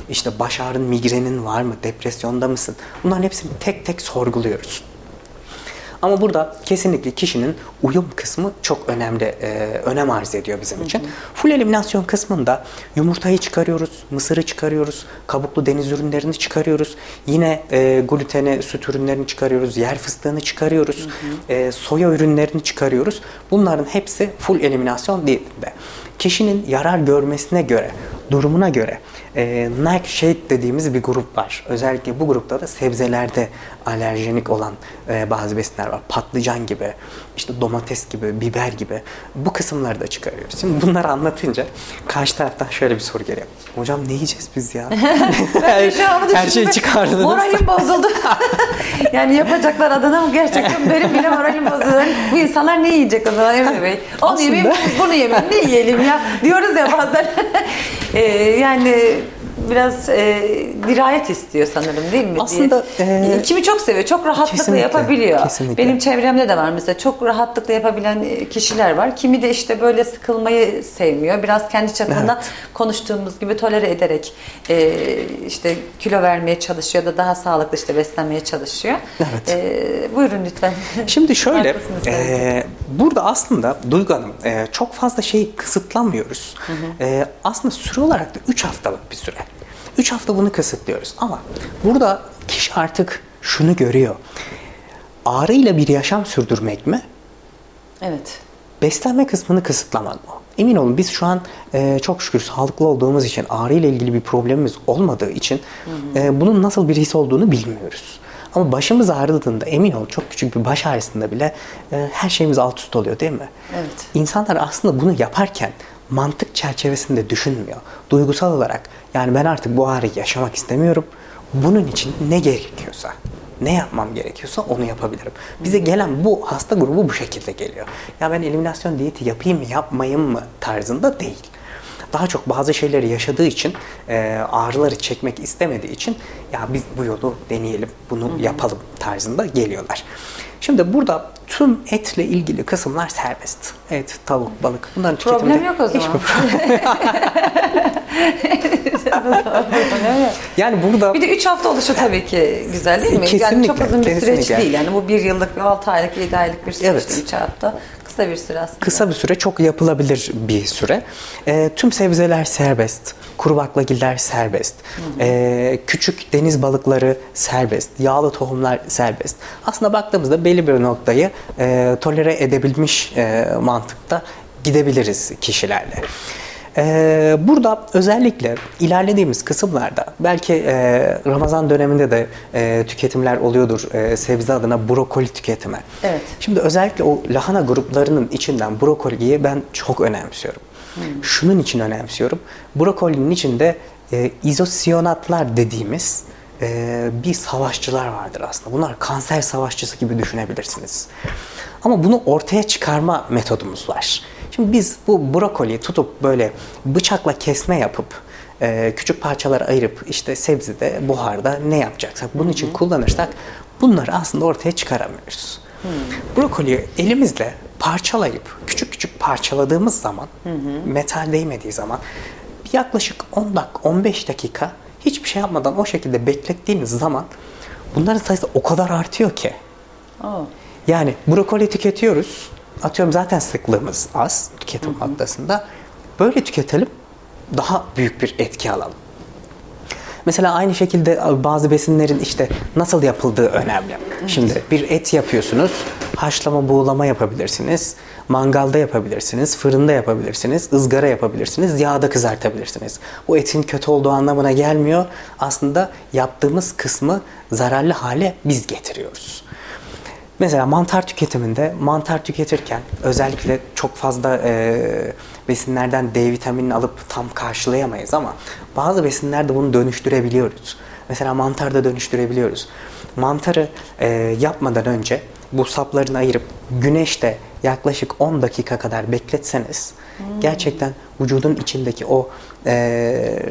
İşte baş ağrın, migrenin var mı? Depresyonda mısın? Bunların hepsini tek tek sorguluyoruz. Ama burada kesinlikle kişinin uyum kısmı çok önemli, e, önem arz ediyor bizim için. Hı hı. Full eliminasyon kısmında yumurtayı çıkarıyoruz, mısırı çıkarıyoruz, kabuklu deniz ürünlerini çıkarıyoruz. Yine e, gluteni, süt ürünlerini çıkarıyoruz, yer fıstığını çıkarıyoruz, hı hı. E, soya ürünlerini çıkarıyoruz. Bunların hepsi full eliminasyon diyetinde. Kişinin yarar görmesine göre, durumuna göre e, nightshade dediğimiz bir grup var. Özellikle bu grupta da sebzelerde alerjenik olan e, bazı besinler var. Patlıcan gibi, işte domates gibi, biber gibi bu kısımları da çıkarıyoruz. Şimdi bunları anlatınca karşı taraftan şöyle bir soru geliyor. Hocam ne yiyeceğiz biz ya? her, her şeyi çıkardınız. Moralim bozuldu. Yani yapacaklar adına mı? Gerçekten benim bile moralim bozuldu. Bu insanlar ne yiyecek o zaman Emre Bey? Onu aslında... yemeyeyim, bunu yemeyeyim, ne yiyelim ya? Diyoruz ya bazen. Ee, yani biraz e, dirayet istiyor sanırım değil mi? Aslında e, kimi çok seviyor, çok rahatlıkla kesinlikle, yapabiliyor. Kesinlikle. Benim çevremde de var mesela çok rahatlıkla yapabilen kişiler var. Kimi de işte böyle sıkılmayı sevmiyor. Biraz kendi çapında evet. konuştuğumuz gibi tolere ederek e, işte kilo vermeye çalışıyor da daha sağlıklı işte beslenmeye çalışıyor. Evet. E, buyurun lütfen. Şimdi şöyle e, burada aslında Duygu Hanım e, çok fazla şey kısıtlanmıyoruz. Hı hı. E, aslında süre olarak da üç haftalık bir süre. üç hafta bunu kısıtlıyoruz ama burada kişi artık şunu görüyor. Ağrıyla bir yaşam sürdürmek mi? Evet. Beslenme kısmını kısıtlamak mı? Emin olun biz şu an e, çok şükür sağlıklı olduğumuz için ağrıyla ilgili bir problemimiz olmadığı için hı hı. E, bunun nasıl bir his olduğunu bilmiyoruz. Ama başımız ağrıdığında emin olun çok küçük bir baş ağrısında bile e, her şeyimiz alt üst oluyor değil mi? Evet. İnsanlar aslında bunu yaparken mantık çerçevesinde düşünmüyor. Duygusal olarak yani ben artık bu ağrıyı yaşamak istemiyorum. Bunun için ne gerekiyorsa, ne yapmam gerekiyorsa onu yapabilirim. Bize gelen bu hasta grubu bu şekilde geliyor. Ya ben eliminasyon diyeti yapayım mı, yapmayayım mı tarzında değil. Daha çok bazı şeyleri yaşadığı için, ağrıları çekmek istemediği için ya biz bu yolu deneyelim, bunu Hı-hı. yapalım tarzında geliyorlar. Şimdi burada tüm etle ilgili kısımlar serbest. Et, tavuk, balık. Bunların problem tüketimde... yok o zaman. Yani burada... Bir de üç hafta oluşu tabii ki güzel değil mi? Kesinlikle, yani çok uzun bir süreç değil. Yani bu bir yıllık, bir altı aylık, yedi aylık bir süreç. Evet. Üç hafta. Kısa bir süre aslında. Kısa bir süre, çok yapılabilir bir süre. E, tüm sebzeler serbest. Kuru baklagiller serbest. Hı hı. E, küçük deniz balıkları serbest. Yağlı tohumlar serbest. Aslında baktığımızda belli bir noktayı e, tolere edebilmiş e, mantıkta gidebiliriz kişilerle. Ee, burada özellikle ilerlediğimiz kısımlarda belki e, Ramazan döneminde de e, tüketimler oluyordur, e, sebze adına brokoli tüketimi. Evet. Şimdi özellikle o lahana gruplarının içinden brokoliyi ben çok önemsiyorum. Hmm. Şunun için önemsiyorum. Brokolinin içinde e, izosiyonatlar dediğimiz e, bir savaşçılar vardır aslında. Bunlar kanser savaşçısı gibi düşünebilirsiniz. Ama bunu ortaya çıkarma metodumuz var. Şimdi biz bu brokoliyi tutup böyle bıçakla kesme yapıp e, küçük parçalara ayırıp işte sebzede, buharda ne yapacaksak bunun için Hı-hı. kullanırsak bunları aslında ortaya çıkaramıyoruz. Hı-hı. Brokoliyi elimizle parçalayıp küçük küçük parçaladığımız zaman, Hı-hı. metal değmediği zaman yaklaşık on dakika on beş dakika hiçbir şey yapmadan o şekilde beklettiğiniz zaman bunların sayısı o kadar artıyor ki. Oh. Yani brokoli tüketiyoruz. Atıyorum zaten sıklığımız az tüketim noktasında. Böyle tüketelim, daha büyük bir etki alalım. Mesela aynı şekilde bazı besinlerin işte nasıl yapıldığı önemli. Evet. Şimdi bir et yapıyorsunuz, haşlama, buğulama yapabilirsiniz, mangalda yapabilirsiniz, fırında yapabilirsiniz, ızgara yapabilirsiniz, yağda kızartabilirsiniz. Bu etin kötü olduğu anlamına gelmiyor. Aslında yaptığımız kısmı zararlı hale biz getiriyoruz. Mesela mantar tüketiminde, mantar tüketirken özellikle çok fazla e, besinlerden D vitaminini alıp tam karşılayamayız ama bazı besinlerde bunu dönüştürebiliyoruz. Mesela mantarda dönüştürebiliyoruz. Mantarı e, yapmadan önce bu saplarını ayırıp güneşte yaklaşık on dakika kadar bekletseniz hmm. gerçekten vücudun içindeki o e,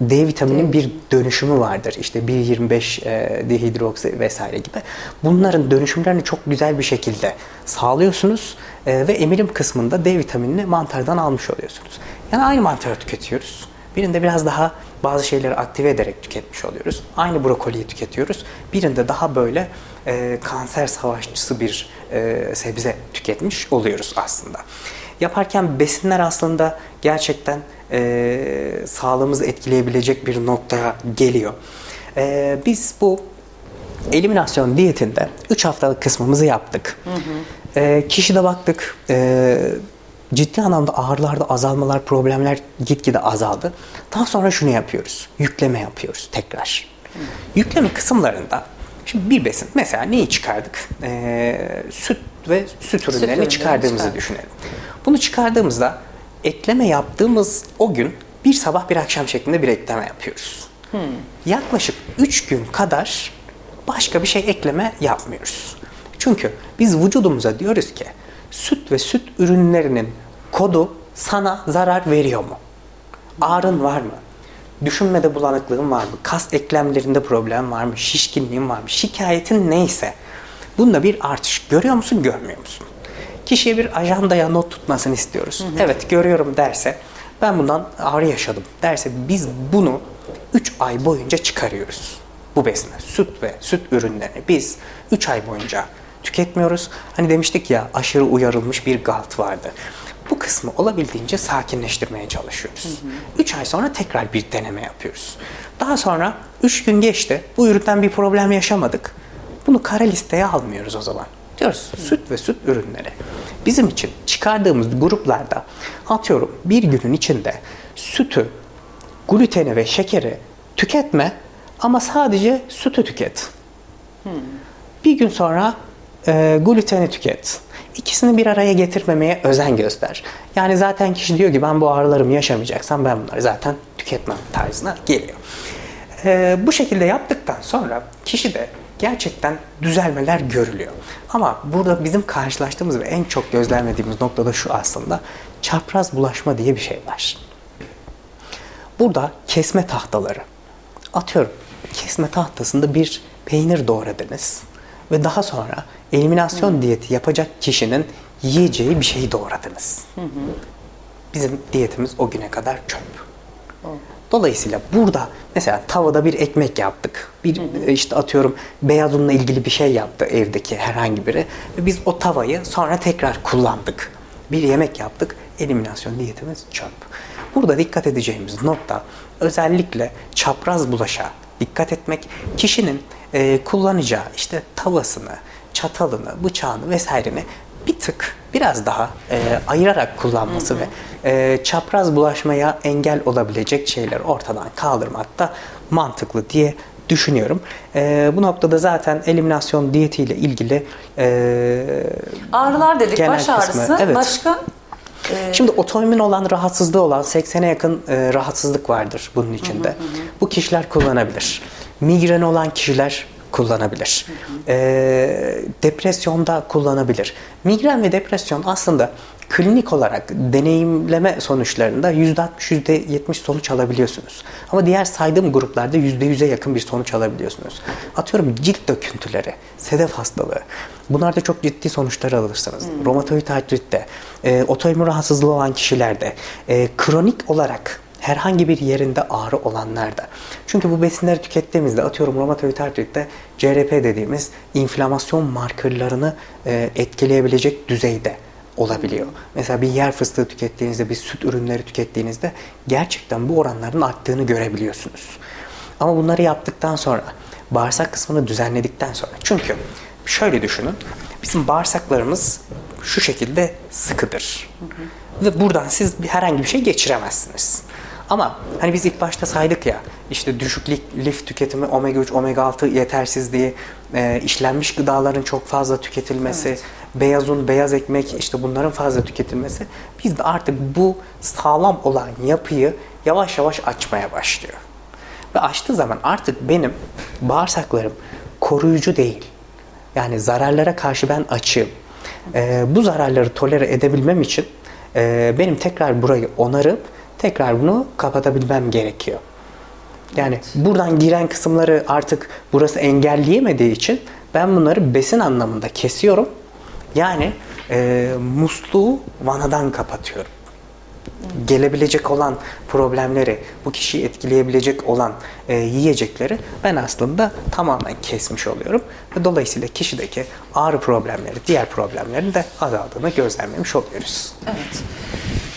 D vitaminin bir dönüşümü vardır. İşte bir yirmi beş e, dihidroksi vesaire gibi. Bunların dönüşümlerini çok güzel bir şekilde sağlıyorsunuz e, ve emilim kısmında D vitaminini mantardan almış oluyorsunuz. Yani aynı mantarı tüketiyoruz. Birinde biraz daha bazı şeyleri aktive ederek tüketmiş oluyoruz. Aynı brokoliyi tüketiyoruz. Birinde daha böyle e, kanser savaşçısı bir e, sebze tüketmiş oluyoruz aslında. Yaparken besinler aslında gerçekten e, sağlığımızı etkileyebilecek bir noktaya geliyor. E, biz bu eliminasyon diyetinde üç haftalık kısmımızı yaptık. Hı hı. E, kişide baktık. E, ciddi anlamda ağrılarda azalmalar, problemler gitgide azaldı. Daha sonra şunu yapıyoruz. Yükleme yapıyoruz tekrar. Hı. Yükleme kısımlarında şimdi bir besin. Mesela neyi çıkardık? E, süt ve süt ürünlerini, süt ürünlerini çıkardığımızı çıkardık. düşünelim. Bunu çıkardığımızda ekleme yaptığımız o gün bir sabah bir akşam şeklinde bir ekleme yapıyoruz. Hmm. Yaklaşık üç gün kadar başka bir şey ekleme yapmıyoruz. Çünkü biz vücudumuza diyoruz ki süt ve süt ürünlerinin kodu sana zarar veriyor mu? Ağrın var mı? Düşünmede bulanıklığın var mı? Kas eklemlerinde problem var mı? Şişkinliğin var mı? Şikayetin neyse bunda bir artış görüyor musun, görmüyor musun? Kişiye bir ajandaya not tutmasını istiyoruz. Hı hı. Evet görüyorum derse, ben bundan ağrı yaşadım derse biz bunu üç ay boyunca çıkarıyoruz. Bu besini, süt ve süt ürünlerini biz üç ay boyunca tüketmiyoruz. Hani demiştik ya aşırı uyarılmış bir galt vardı. Bu kısmı olabildiğince sakinleştirmeye çalışıyoruz. üç ay sonra tekrar bir deneme yapıyoruz. Daha sonra üç gün geçti. Bu üründen bir problem yaşamadık. Bunu kara listeye almıyoruz o zaman. Diyoruz süt ve süt ürünleri. Bizim için çıkardığımız gruplarda atıyorum bir günün içinde sütü, gluteni ve şekeri tüketme ama sadece sütü tüket. Hmm. Bir gün sonra e, gluteni tüket. İkisini bir araya getirmemeye özen göster. Yani zaten kişi diyor ki ben bu ağrılarımı yaşamayacaksam ben bunları zaten tüketmem tarzına geliyor. Ee, bu şekilde yaptıktan sonra kişi de gerçekten düzelmeler görülüyor. Ama burada bizim karşılaştığımız ve en çok gözlemlediğimiz nokta da şu aslında. Çapraz bulaşma diye bir şey var. Burada kesme tahtaları. Atıyorum kesme tahtasında bir peynir doğradınız ve daha sonra eliminasyon hmm. diyeti yapacak kişinin yiyeceği bir şeyi doğradınız. Hmm. Bizim diyetimiz o güne kadar çöp. Hmm. Dolayısıyla burada mesela tavada bir ekmek yaptık. Bir hmm. işte atıyorum beyaz unla ilgili bir şey yaptı evdeki herhangi biri. Ve biz o tavayı sonra tekrar kullandık. Bir yemek yaptık. Eliminasyon diyetimiz çöp. Burada dikkat edeceğimiz nokta özellikle çapraz bulaşa dikkat etmek. Kişinin e, kullanacağı işte tavasını, çatalını, bıçağını vesaireni bir tık biraz daha e, ayırarak kullanması hı hı. ve e, çapraz bulaşmaya engel olabilecek şeyleri ortadan kaldırmak da mantıklı diye düşünüyorum. E, bu noktada zaten eliminasyon diyetiyle ilgili e, ağrılar dedik, baş ağrısı, evet. Başka? Şimdi otoimmün olan, rahatsızlığı olan seksene yakın e, rahatsızlık vardır bunun içinde. Hı hı hı. Bu kişiler kullanabilir. Migren olan kişiler kullanabilir. Hı hı. E, depresyonda kullanabilir. Migren ve depresyon aslında klinik olarak deneyimleme sonuçlarında yüzde altmış yüzde yetmiş sonuç alabiliyorsunuz. Ama diğer saydığım gruplarda yüzde yüze yakın bir sonuç alabiliyorsunuz. Atıyorum cilt döküntüleri, sedef hastalığı. Bunlarda çok ciddi sonuçlar alırsınız. Hmm. Romatoid artritte, e, otoimmün rahatsızlığı olan kişilerde, e, kronik olarak herhangi bir yerinde ağrı olanlarda. Çünkü bu besinleri tükettiğimizde atıyorum romatoid artritte C R P dediğimiz inflamasyon markerlarını e, etkileyebilecek düzeyde olabiliyor. Mesela bir yer fıstığı tükettiğinizde, bir süt ürünleri tükettiğinizde gerçekten bu oranların arttığını görebiliyorsunuz. Ama bunları yaptıktan sonra, bağırsak kısmını düzenledikten sonra, çünkü şöyle düşünün, bizim bağırsaklarımız şu şekilde sıkıdır. Hı hı. Ve buradan siz herhangi bir şey geçiremezsiniz. Ama hani biz ilk başta saydık ya, işte düşük lif tüketimi, omega üç, omega altı yetersizliği, e, işlenmiş gıdaların çok fazla tüketilmesi, evet. Beyaz un, beyaz ekmek, işte bunların fazla tüketilmesi. Biz de artık bu sağlam olan yapıyı yavaş yavaş açmaya başlıyor. Ve açtığı zaman artık benim bağırsaklarım koruyucu değil. Yani zararlara karşı ben açığım. E, bu zararları tolere edebilmem için e, benim tekrar burayı onarıp tekrar bunu kapatabilmem gerekiyor. Yani evet. Buradan giren kısımları artık burası engelleyemediği için ben bunları besin anlamında kesiyorum. Yani e, musluğu vanadan kapatıyorum. Evet. Gelebilecek olan problemleri, bu kişiyi etkileyebilecek olan e, yiyecekleri ben aslında tamamen kesmiş oluyorum. Ve dolayısıyla kişideki ağrı problemleri, diğer problemlerin de azaldığını gözlemlemiş oluyoruz. Evet.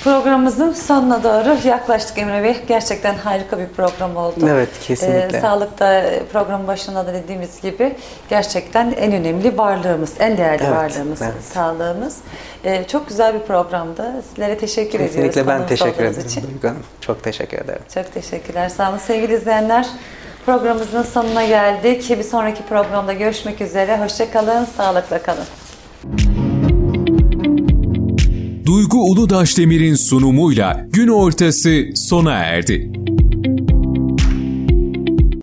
Programımızın sonuna doğru yaklaştık Emre Bey. Gerçekten harika bir program oldu. Evet, kesinlikle. Ee, sağlıkta programın başında da dediğimiz gibi gerçekten en önemli varlığımız, en değerli evet, varlığımız, evet. Sağlığımız. Ee, çok güzel bir programdı. Sizlere teşekkür kesinlikle ediyoruz. Kesinlikle ben teşekkür ederim için. Duygu Hanım. Çok teşekkür ederim. Çok teşekkürler. Sağ olun. Sevgili izleyenler, programımızın sonuna geldik. Bir sonraki programda görüşmek üzere. Hoşça kalın, sağlıkla kalın. Duygu Uludaşdemir'in sunumuyla Gün Ortası sona erdi.